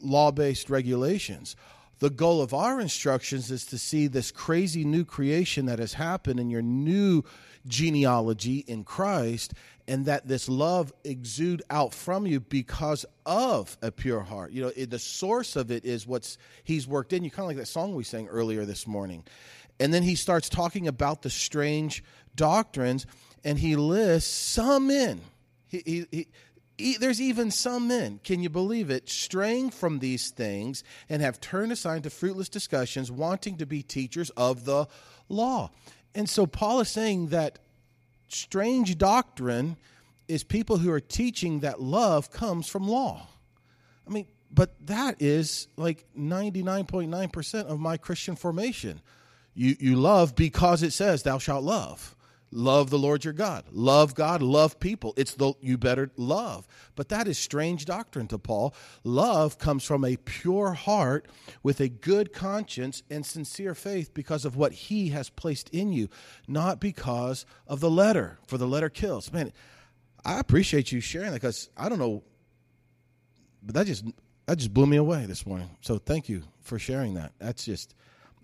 law-based regulations, The goal of our instructions is to see this crazy new creation that has happened in your new genealogy in Christ, and that this love exude out from you because of a pure heart. You know, the source of it is what he's worked in you, kind of like that song we sang earlier this morning. And then he starts talking about the strange doctrines, and he lists some men. There's even some men, can you believe it, straying from these things and have turned aside to fruitless discussions, wanting to be teachers of the law. And so Paul is saying that strange doctrine is people who are teaching that love comes from law. I mean, but that is like 99.9% of my Christian formation. You love because it says thou shalt love. Love the Lord your God, love people. It's the you better love. But that is strange doctrine to Paul. Love comes from a pure heart with a good conscience and sincere faith because of what he has placed in you, not because of the letter, for the letter kills. Man, I appreciate you sharing that because I don't know, but that just blew me away this morning. So thank you for sharing that. That's just,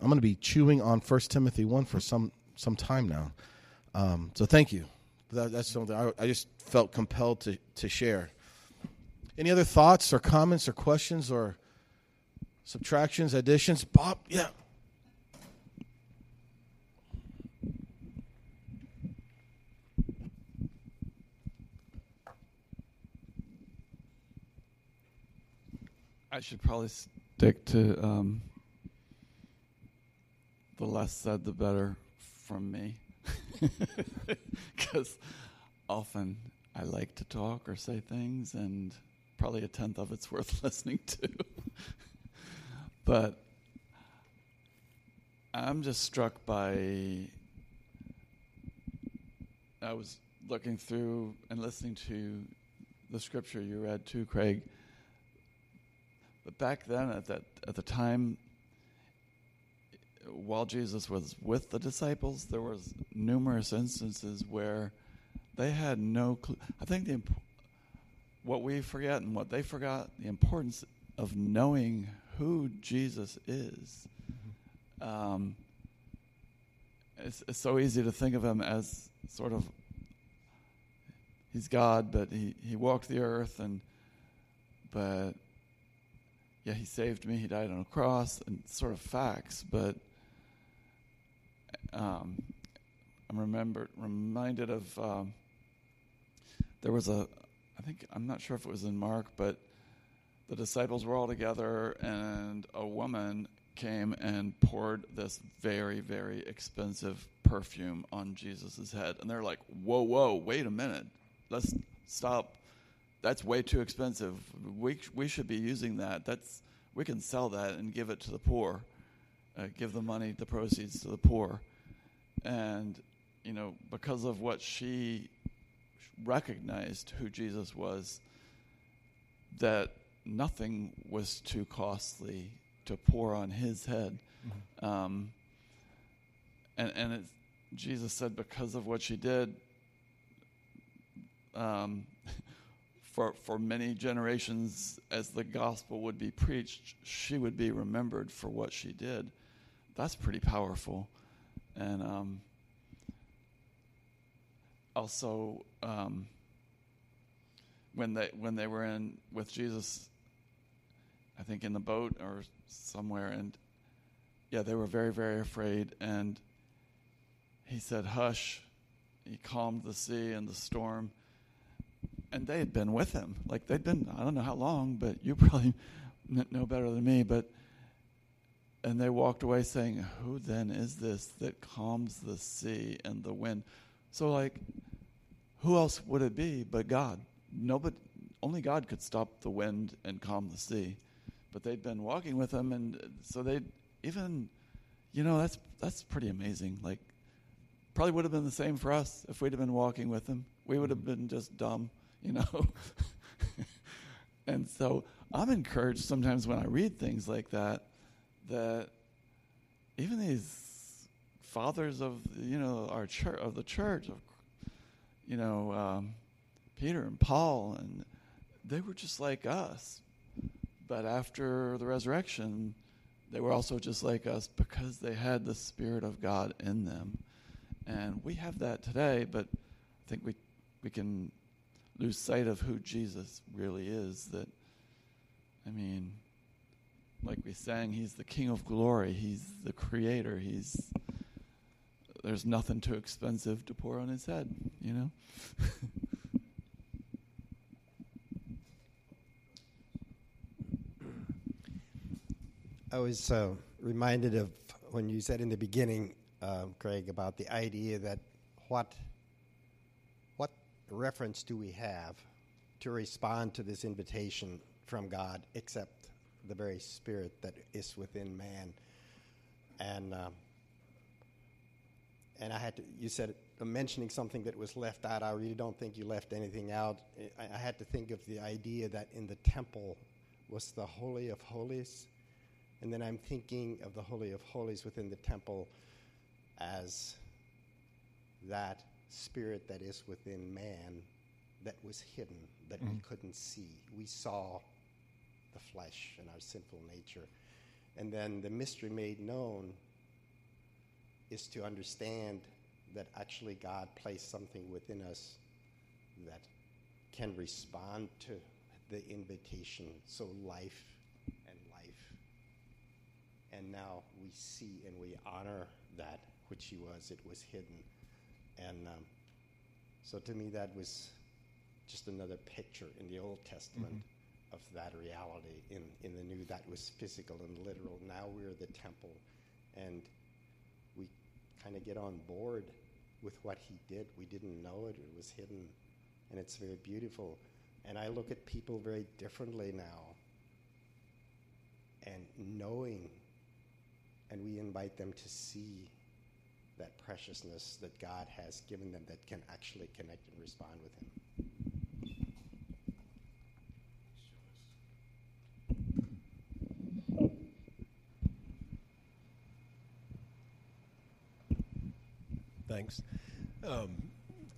I'm going to be chewing on 1 Timothy 1 for some time now. So thank you. That's something I just felt compelled to share. Any other thoughts or comments or questions or subtractions, additions? Bob, yeah. I should probably stick to the less said, the better from me. Because often I like to talk or say things, and probably a tenth of it's worth listening to. But I'm just struck by, I was looking through and listening to the scripture you read too, Craig. But back then, at the time, while Jesus was with the disciples, there was numerous instances where they had no clue. I think what we forget and what they forgot, the importance of knowing who Jesus is. Mm-hmm. It's so easy to think of him as sort of, he's God, but he walked the earth, but yeah, he saved me, he died on a cross, and sort of facts, but I'm reminded of there was I'm not sure if it was in Mark, but the disciples were all together, and a woman came and poured this very, very expensive perfume on Jesus' head. And they're like, whoa, wait a minute. Let's stop. That's way too expensive. We should be using that. We can sell that and give it to the poor. Give the money, the proceeds to the poor. And, you know, because of what she recognized who Jesus was, that nothing was too costly to pour on his head. Mm-hmm. Jesus said because of what she did, for many generations as the gospel would be preached, she would be remembered for what she did. That's pretty powerful. And also, when they were in with Jesus, I think in the boat or somewhere, and yeah, they were very, very afraid. And he said, "Hush." He calmed the sea and the storm. And they had been with him, like they'd been, I don't know how long, but you probably know better than me. And they walked away saying, who then is this that calms the sea and the wind? So, like, who else would it be but God? Nobody, only God could stop the wind and calm the sea. But they'd been walking with him, and so they even, you know, that's pretty amazing. Like, probably would have been the same for us if we'd have been walking with him. We would have been just dumb, you know. And so I'm encouraged sometimes when I read things like that, that even these fathers of, you know, our church, of the church, of, you know, Peter and Paul, and they were just like us. But after the resurrection, they were also just like us because they had the Spirit of God in them. And we have that today, but I think we can lose sight of who Jesus really is. That, I mean, like we sang, he's the King of Glory. He's the Creator. There's nothing too expensive to pour on his head, you know? I was reminded of when you said in the beginning, Craig, about the idea that what reference do we have to respond to this invitation from God except the very Spirit that is within man? And I had to, you said, mentioning something that was left out. I really don't think you left anything out. I had to think of the idea that in the temple was the Holy of Holies. And then I'm thinking of the Holy of Holies within the temple as that Spirit that is within man that was hidden, that we couldn't see. We saw the flesh and our sinful nature. And then the mystery made known is to understand that actually God placed something within us that can respond to the invitation. So life and life. And now we see and we honor that which he was. It was hidden. And so to me that was just another picture in the Old Testament of that reality. In the New, that was physical and literal. Now we're the temple. And we kind of get on board with what he did. We didn't know it. It was hidden. And it's very beautiful. And I look at people very differently now. And knowing, and we invite them to see that preciousness that God has given them that can actually connect and respond with him. Thanks.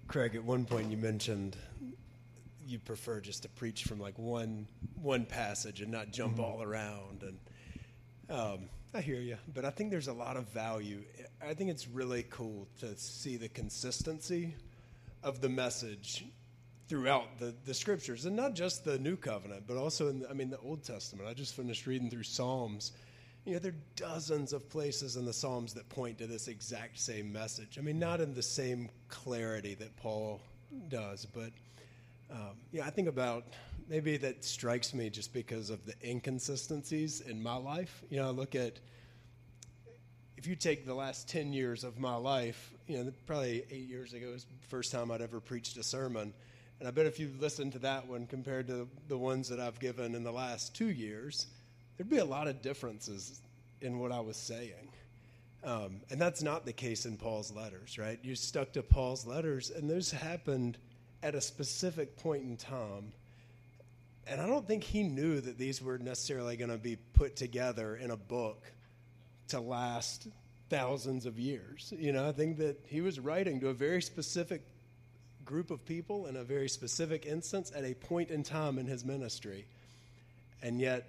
Craig, at one point you mentioned you prefer just to preach from like one passage and not jump all around. And I hear you, but I think there's a lot of value. I think it's really cool to see the consistency of the message throughout the scriptures, and not just the New Covenant, but also in the Old Testament. I just finished reading through Psalms. You know, there are dozens of places in the Psalms that point to this exact same message. I mean, not in the same clarity that Paul does, but I think about, maybe that strikes me just because of the inconsistencies in my life. You know, I look at, if you take the last 10 years of my life, you know, probably 8 years ago was the first time I'd ever preached a sermon. And I bet if you listened to that one compared to the ones that I've given in the last 2 years, there'd be a lot of differences in what I was saying. And that's not the case in Paul's letters, right? You stuck to Paul's letters, and those happened at a specific point in time. And I don't think he knew that these were necessarily going to be put together in a book to last thousands of years. You know, I think that he was writing to a very specific group of people in a very specific instance at a point in time in his ministry. And yet,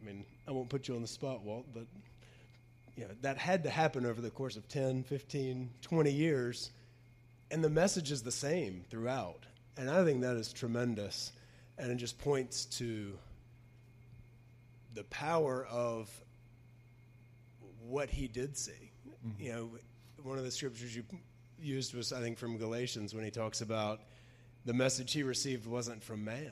I mean, I won't put you on the spot, Walt, but you know, that had to happen over the course of 10, 15, 20 years. And the message is the same throughout. And I think that is tremendous. And it just points to the power of what he did see. Mm-hmm. You know, one of the scriptures you used was, I think, from Galatians when he talks about the message he received wasn't from man.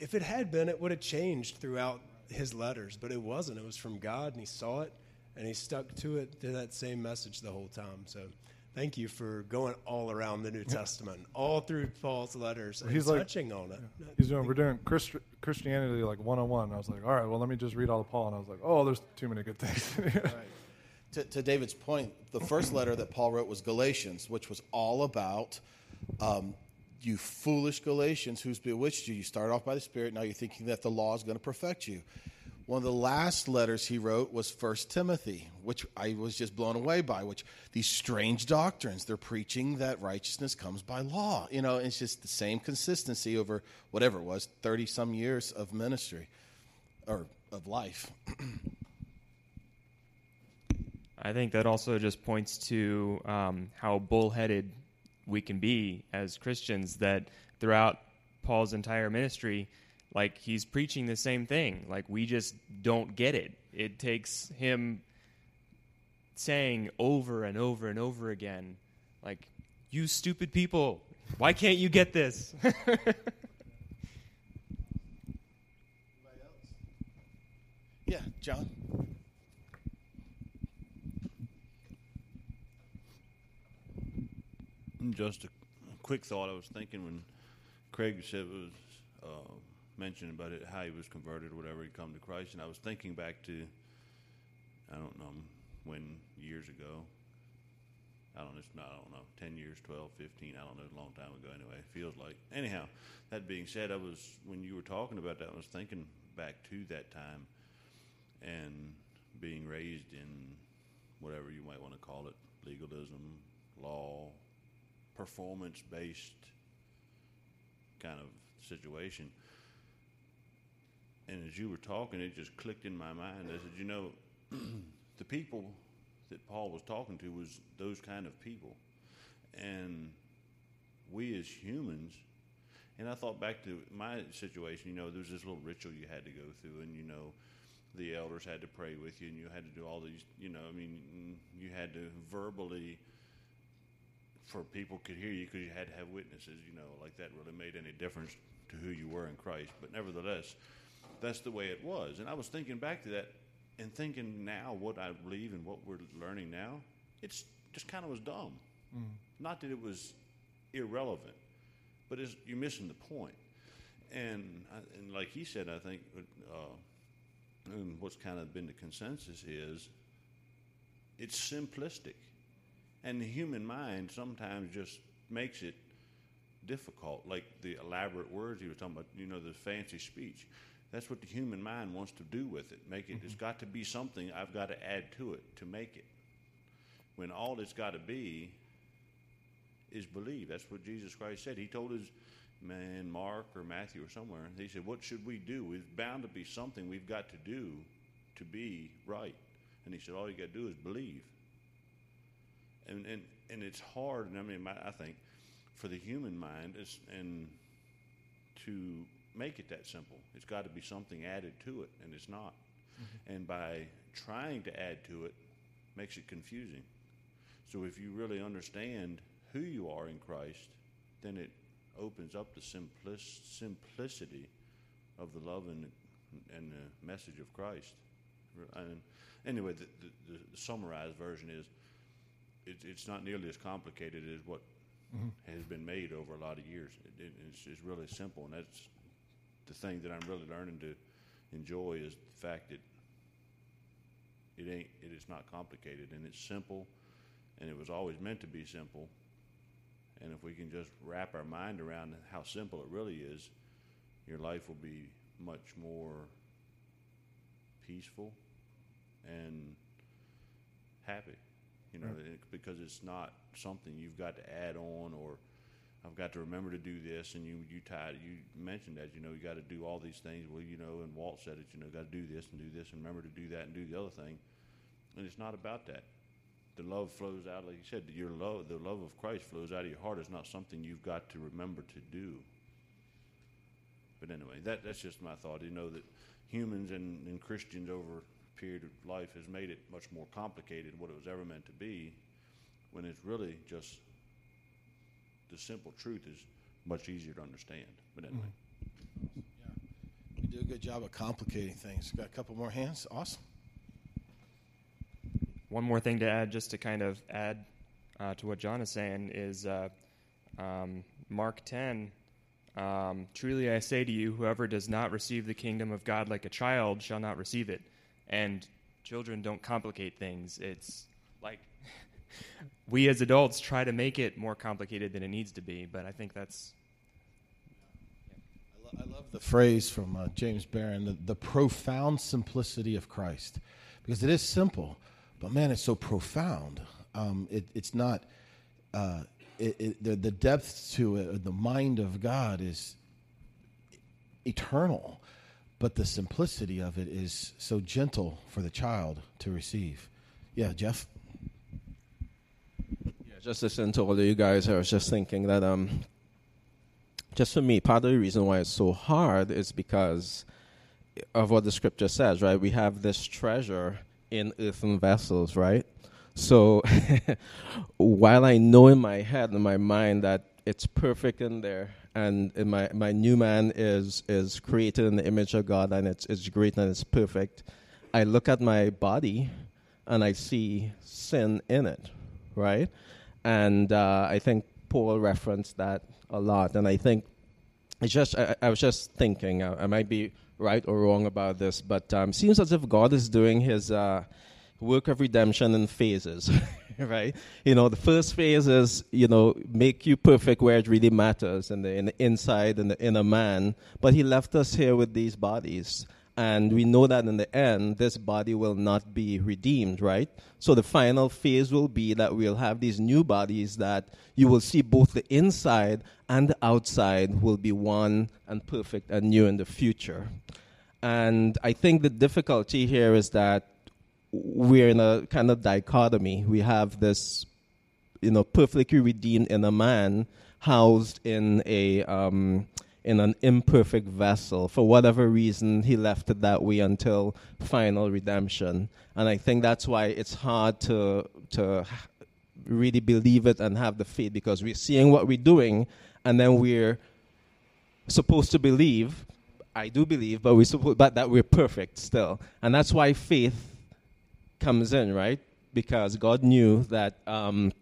If it had been, it would have changed throughout his letters, but it wasn't. It was from God, and he saw it, and he stuck to it, to that same message the whole time. So thank you for going all around the New Testament, all through Paul's letters, and touching on it. Yeah. He's doing, we're doing Christianity like 101. I was like, all right, well, let me just read all of Paul. And I was like, oh, there's too many good things. Right. To David's point, the first letter that Paul wrote was Galatians, which was all about you foolish Galatians, who's bewitched you. You start off by the Spirit. Now you're thinking that the law is going to perfect you. One of the last letters he wrote was 1 Timothy, which I was just blown away by, which these strange doctrines, they're preaching that righteousness comes by law. You know, it's just the same consistency over whatever it was, 30-some years of ministry or of life. I think that also just points to how bullheaded we can be as Christians, that throughout Paul's entire ministry, like, he's preaching the same thing. Like, we just don't get it. It takes him saying over and over and over again, like, you stupid people, why can't you get this? Yeah, John. Just a quick thought I was thinking when Craig said was mentioned about it, how he was converted or whatever, he'd come to Christ, and I was thinking back to, I don't know when, years ago, I don't know, 10 years, 12, 15, I don't know, a long time ago anyway, it feels like. Anyhow, that being said, I was, when you were talking about that, I was thinking back to that time and being raised in whatever you might want to call it, legalism, law, performance-based kind of situation. And as you were talking, it just clicked in my mind. I said, you know, the people that Paul was talking to was those kind of people. And we as humans, and I thought back to my situation, you know, there was this little ritual you had to go through, and, you know, the elders had to pray with you, and you had to do all these, you know, I mean, you had to verbally, for people could hear you because you had to have witnesses, you know, like that really made any difference to who you were in Christ. But nevertheless, that's the way it was. And I was thinking back to that and thinking now what I believe and what we're learning now, it's just kind of was dumb. Mm. Not that it was irrelevant, but you're missing the point. And like he said, I think and what's kind of been the consensus is it's simplistic. And the human mind sometimes just makes it difficult, like the elaborate words he was talking about, you know, the fancy speech. That's what the human mind wants to do with it, make it. Mm-hmm. It's got to be something I've got to add to it to make it, when all it's got to be is believe. That's what Jesus Christ said. He told his man, Mark or Matthew or somewhere, he said, what should we do? It's bound to be something we've got to do to be right. And he said, all you got to do is believe. And it's hard, and I mean, I think, for the human mind, and to make it that simple. It's got to be something added to it, and it's not. Mm-hmm. And by trying to add to it, makes it confusing. So if you really understand who you are in Christ, then it opens up the simplicity of the love and the message of Christ. And anyway, the summarized version is, it's not nearly as complicated as what mm-hmm. has been made over a lot of years. It's really simple, and that's the thing that I'm really learning to enjoy, is the fact that it is not complicated, and it's simple, and it was always meant to be simple. And if we can just wrap our mind around how simple it really is, your life will be much more peaceful and happy. You know, because it's not something you've got to add on, or I've got to remember to do this. And you mentioned that, you know, you got to do all these things. Well, you know, and Walt said it, you know, got to do this and remember to do that and do the other thing. And it's not about that. The love flows out, like you said, the love of Christ flows out of your heart. It's not something you've got to remember to do. But anyway, that's just my thought. You know, that humans and Christians over period of life has made it much more complicated than what it was ever meant to be, when it's really just the simple truth is much easier to understand. But anyway. Mm-hmm. Yeah. We do a good job of complicating things. Got a couple more hands. Awesome. One more thing to add, just to kind of add to what John is saying, is Mark 10, truly I say to you, whoever does not receive the kingdom of God like a child shall not receive it. And children don't complicate things. It's like we as adults try to make it more complicated than it needs to be, but I think that's... Yeah. I love the phrase from James Barron, the profound simplicity of Christ, because it is simple, but, man, it's so profound. It's not... the depth to it, the mind of God is eternal. But the simplicity of it is so gentle for the child to receive. Yeah, Jeff? Yeah, just listening to all of you guys, I was just thinking that just for me, part of the reason why it's so hard is because of what the scripture says, right? We have this treasure in earthen vessels, right? So while I know in my head, in my mind, that it's perfect in there, and in my new man is created in the image of God, and it's great and it's perfect, I look at my body and I see sin in it, right? And I think Paul referenced that a lot, and I think it's just, I was just thinking, I might be right or wrong about this, but seems as if God is doing his work of redemption in phases, right? You know, the first phase is, you know, make you perfect where it really matters, in the inside and the inner man. But he left us here with these bodies. And we know that in the end, this body will not be redeemed, right? So the final phase will be that we'll have these new bodies that you will see both the inside and the outside will be one and perfect and new in the future. And I think the difficulty here is that we're in a kind of dichotomy. We have this, you know, perfectly redeemed inner man housed in a... in an imperfect vessel. For whatever reason, he left it that way until final redemption. And I think that's why it's hard to really believe it and have the faith, because we're seeing what we're doing, and then we're supposed to believe, I do believe, but that we're perfect still. And that's why faith comes in, right? Because God knew that on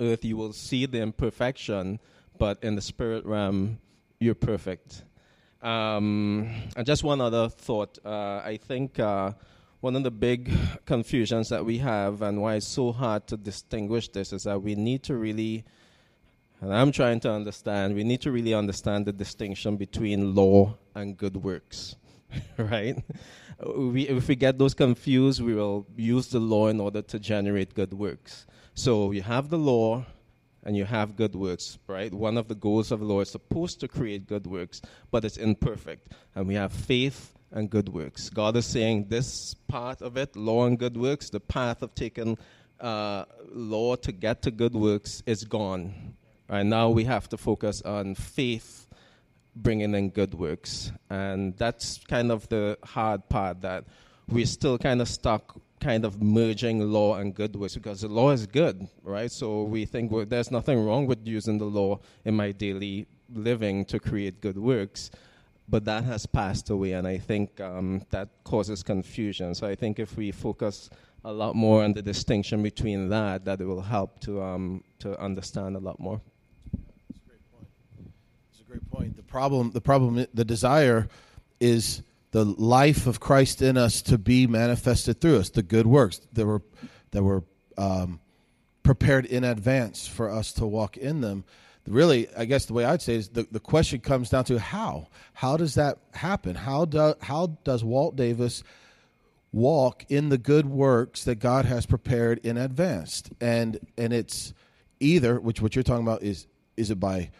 earth you will see the imperfection, but in the spirit realm, you're perfect. And just one other thought. I think one of the big confusions that we have and why it's so hard to distinguish this is that we need to really, and I'm trying to understand, we need to really understand the distinction between law and good works, right? If we get those confused, we will use the law in order to generate good works. So you have the law, and you have good works, right? One of the goals of the law is supposed to create good works, but it's imperfect. And we have faith and good works. God is saying this part of it, law and good works, the path of taking law to get to good works is gone. Right now we have to focus on faith bringing in good works. And that's kind of the hard part, that we're still kind of stuck kind of merging law and good works, because the law is good, right? So we think, well, there's nothing wrong with using the law in my daily living to create good works, but that has passed away, and I think that causes confusion. So I think if we focus a lot more on the distinction between that it will help to understand a lot more. That's a great point. That's a great point. The problem, the desire is the life of Christ in us to be manifested through us, the good works that were prepared in advance for us to walk in them. Really, I guess the way I'd say is the question comes down to how. How does that happen? How does Walt Davis walk in the good works that God has prepared in advance? And it's either, which what you're talking about is it by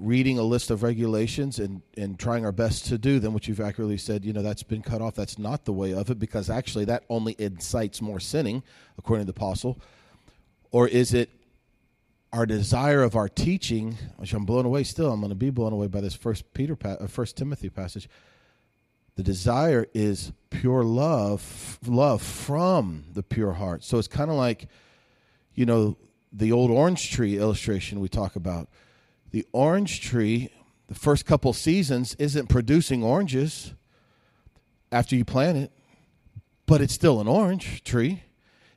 reading a list of regulations and trying our best to do them, which you've accurately said, you know, that's been cut off. That's not the way of it, because actually that only incites more sinning, according to the apostle. Or is it our desire of our teaching, which I'm blown away still. I'm going to be blown away by this First Timothy passage. The desire is pure love from the pure heart. So it's kind of like, you know, the old orange tree illustration we talk about. The orange tree, the first couple seasons, isn't producing oranges after you plant it, but it's still an orange tree.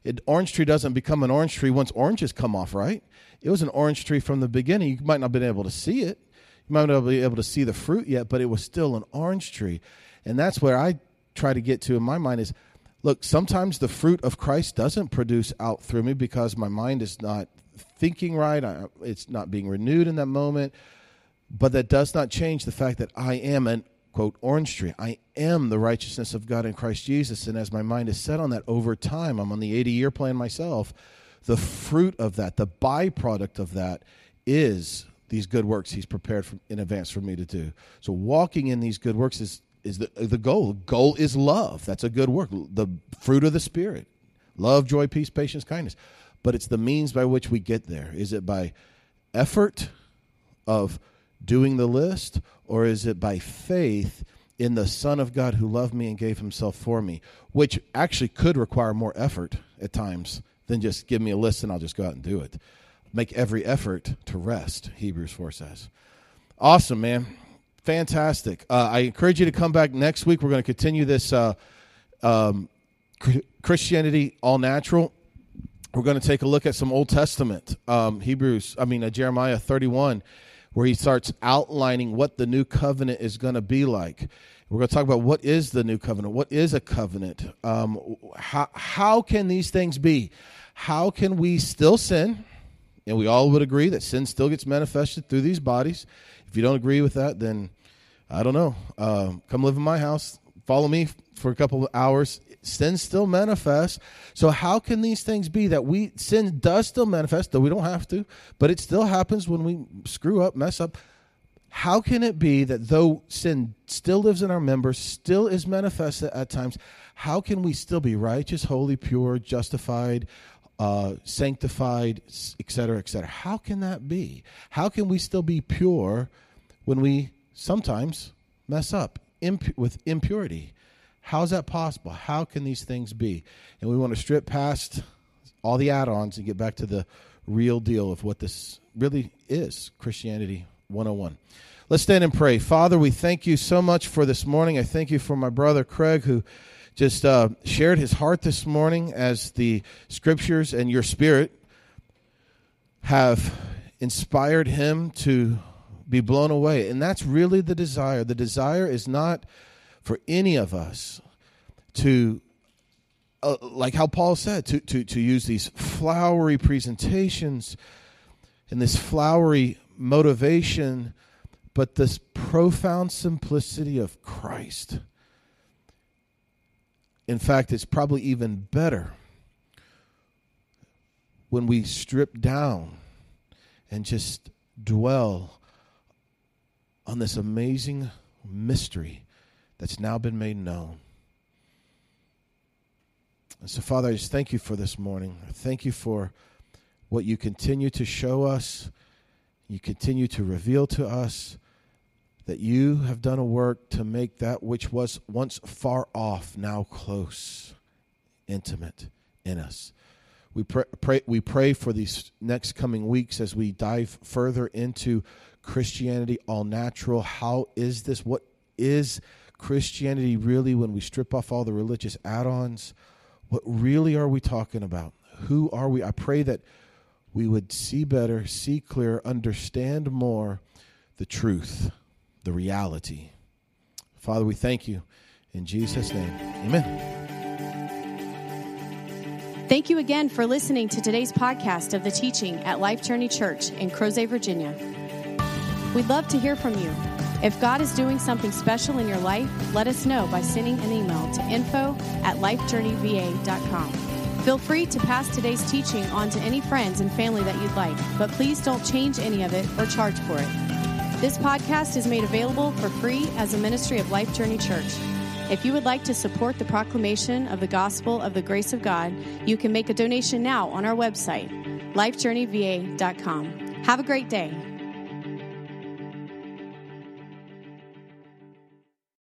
An orange tree doesn't become an orange tree once oranges come off, right? It was an orange tree from the beginning. You might not have been able to see it. You might not be able to see the fruit yet, but it was still an orange tree. And that's where I try to get to in my mind is, look, sometimes the fruit of Christ doesn't produce out through me because my mind is not thinking right, it's not being renewed in that moment, but that does not change the fact that I am an, quote, orange tree. I am the righteousness of God in Christ Jesus, and as my mind is set on that over time, I'm on the 80-year plan myself, the fruit of that, the byproduct of that is these good works he's prepared in advance for me to do. So walking in these good works is the goal. Goal is love. That's a good work. The fruit of the Spirit. Love, joy, peace, patience, kindness. But it's the means by which we get there. Is it by effort of doing the list, or is it by faith in the Son of God who loved me and gave himself for me, which actually could require more effort at times than just give me a list and I'll just go out and do it. Make every effort to rest, Hebrews 4 says. Awesome, man. Fantastic. I encourage you to come back next week. We're going to continue this Christianity All Natural. We're going to take a look at some Old Testament, Jeremiah 31, where he starts outlining what the new covenant is going to be like. We're going to talk about what is the new covenant, what is a covenant, how can these things be? How can we still sin? And we all would agree that sin still gets manifested through these bodies. If you don't agree with that, then I don't know. Come live in my house. Follow me for a couple of hours. Sin still manifests. So how can these things be that sin does still manifest, though we don't have to, but it still happens when we screw up, mess up. How can it be that though sin still lives in our members, still is manifested at times, how can we still be righteous, holy, pure, justified, sanctified, et cetera, et cetera? How can that be? How can we still be pure when we sometimes mess up with impurity? How's that possible? How can these things be? And we want to strip past all the add-ons and get back to the real deal of what this really is, Christianity 101. Let's stand and pray. Father, we thank you so much for this morning. I thank you for my brother Craig, who just shared his heart this morning as the scriptures and your spirit have inspired him to be blown away. And that's really the desire. The desire is not for any of us to, like how Paul said, to use these flowery presentations and this flowery motivation, but this profound simplicity of Christ. In fact, it's probably even better when we strip down and just dwell on this amazing mystery that's now been made known. And so, Father, I just thank you for this morning. I thank you for what you continue to show us. You continue to reveal to us that you have done a work to make that which was once far off now close, intimate in us. We pray for these next coming weeks as we dive further into Christianity All Natural. How is this? What is Christianity really, when we strip off all the religious add-ons? What really are we talking about? Who are we? I pray that we would see better, see clearer, understand more the truth, the reality. Father, we thank you. In Jesus' name, amen. Thank you again for listening to today's podcast of the teaching at Life Journey Church in Crozet, Virginia. We'd love to hear from you. If God is doing something special in your life, let us know by sending an email to info@lifejourneyva.com. Feel free to pass today's teaching on to any friends and family that you'd like, but please don't change any of it or charge for it. This podcast is made available for free as a ministry of Life Journey Church. If you would like to support the proclamation of the gospel of the grace of God, you can make a donation now on our website, lifejourneyva.com. Have a great day.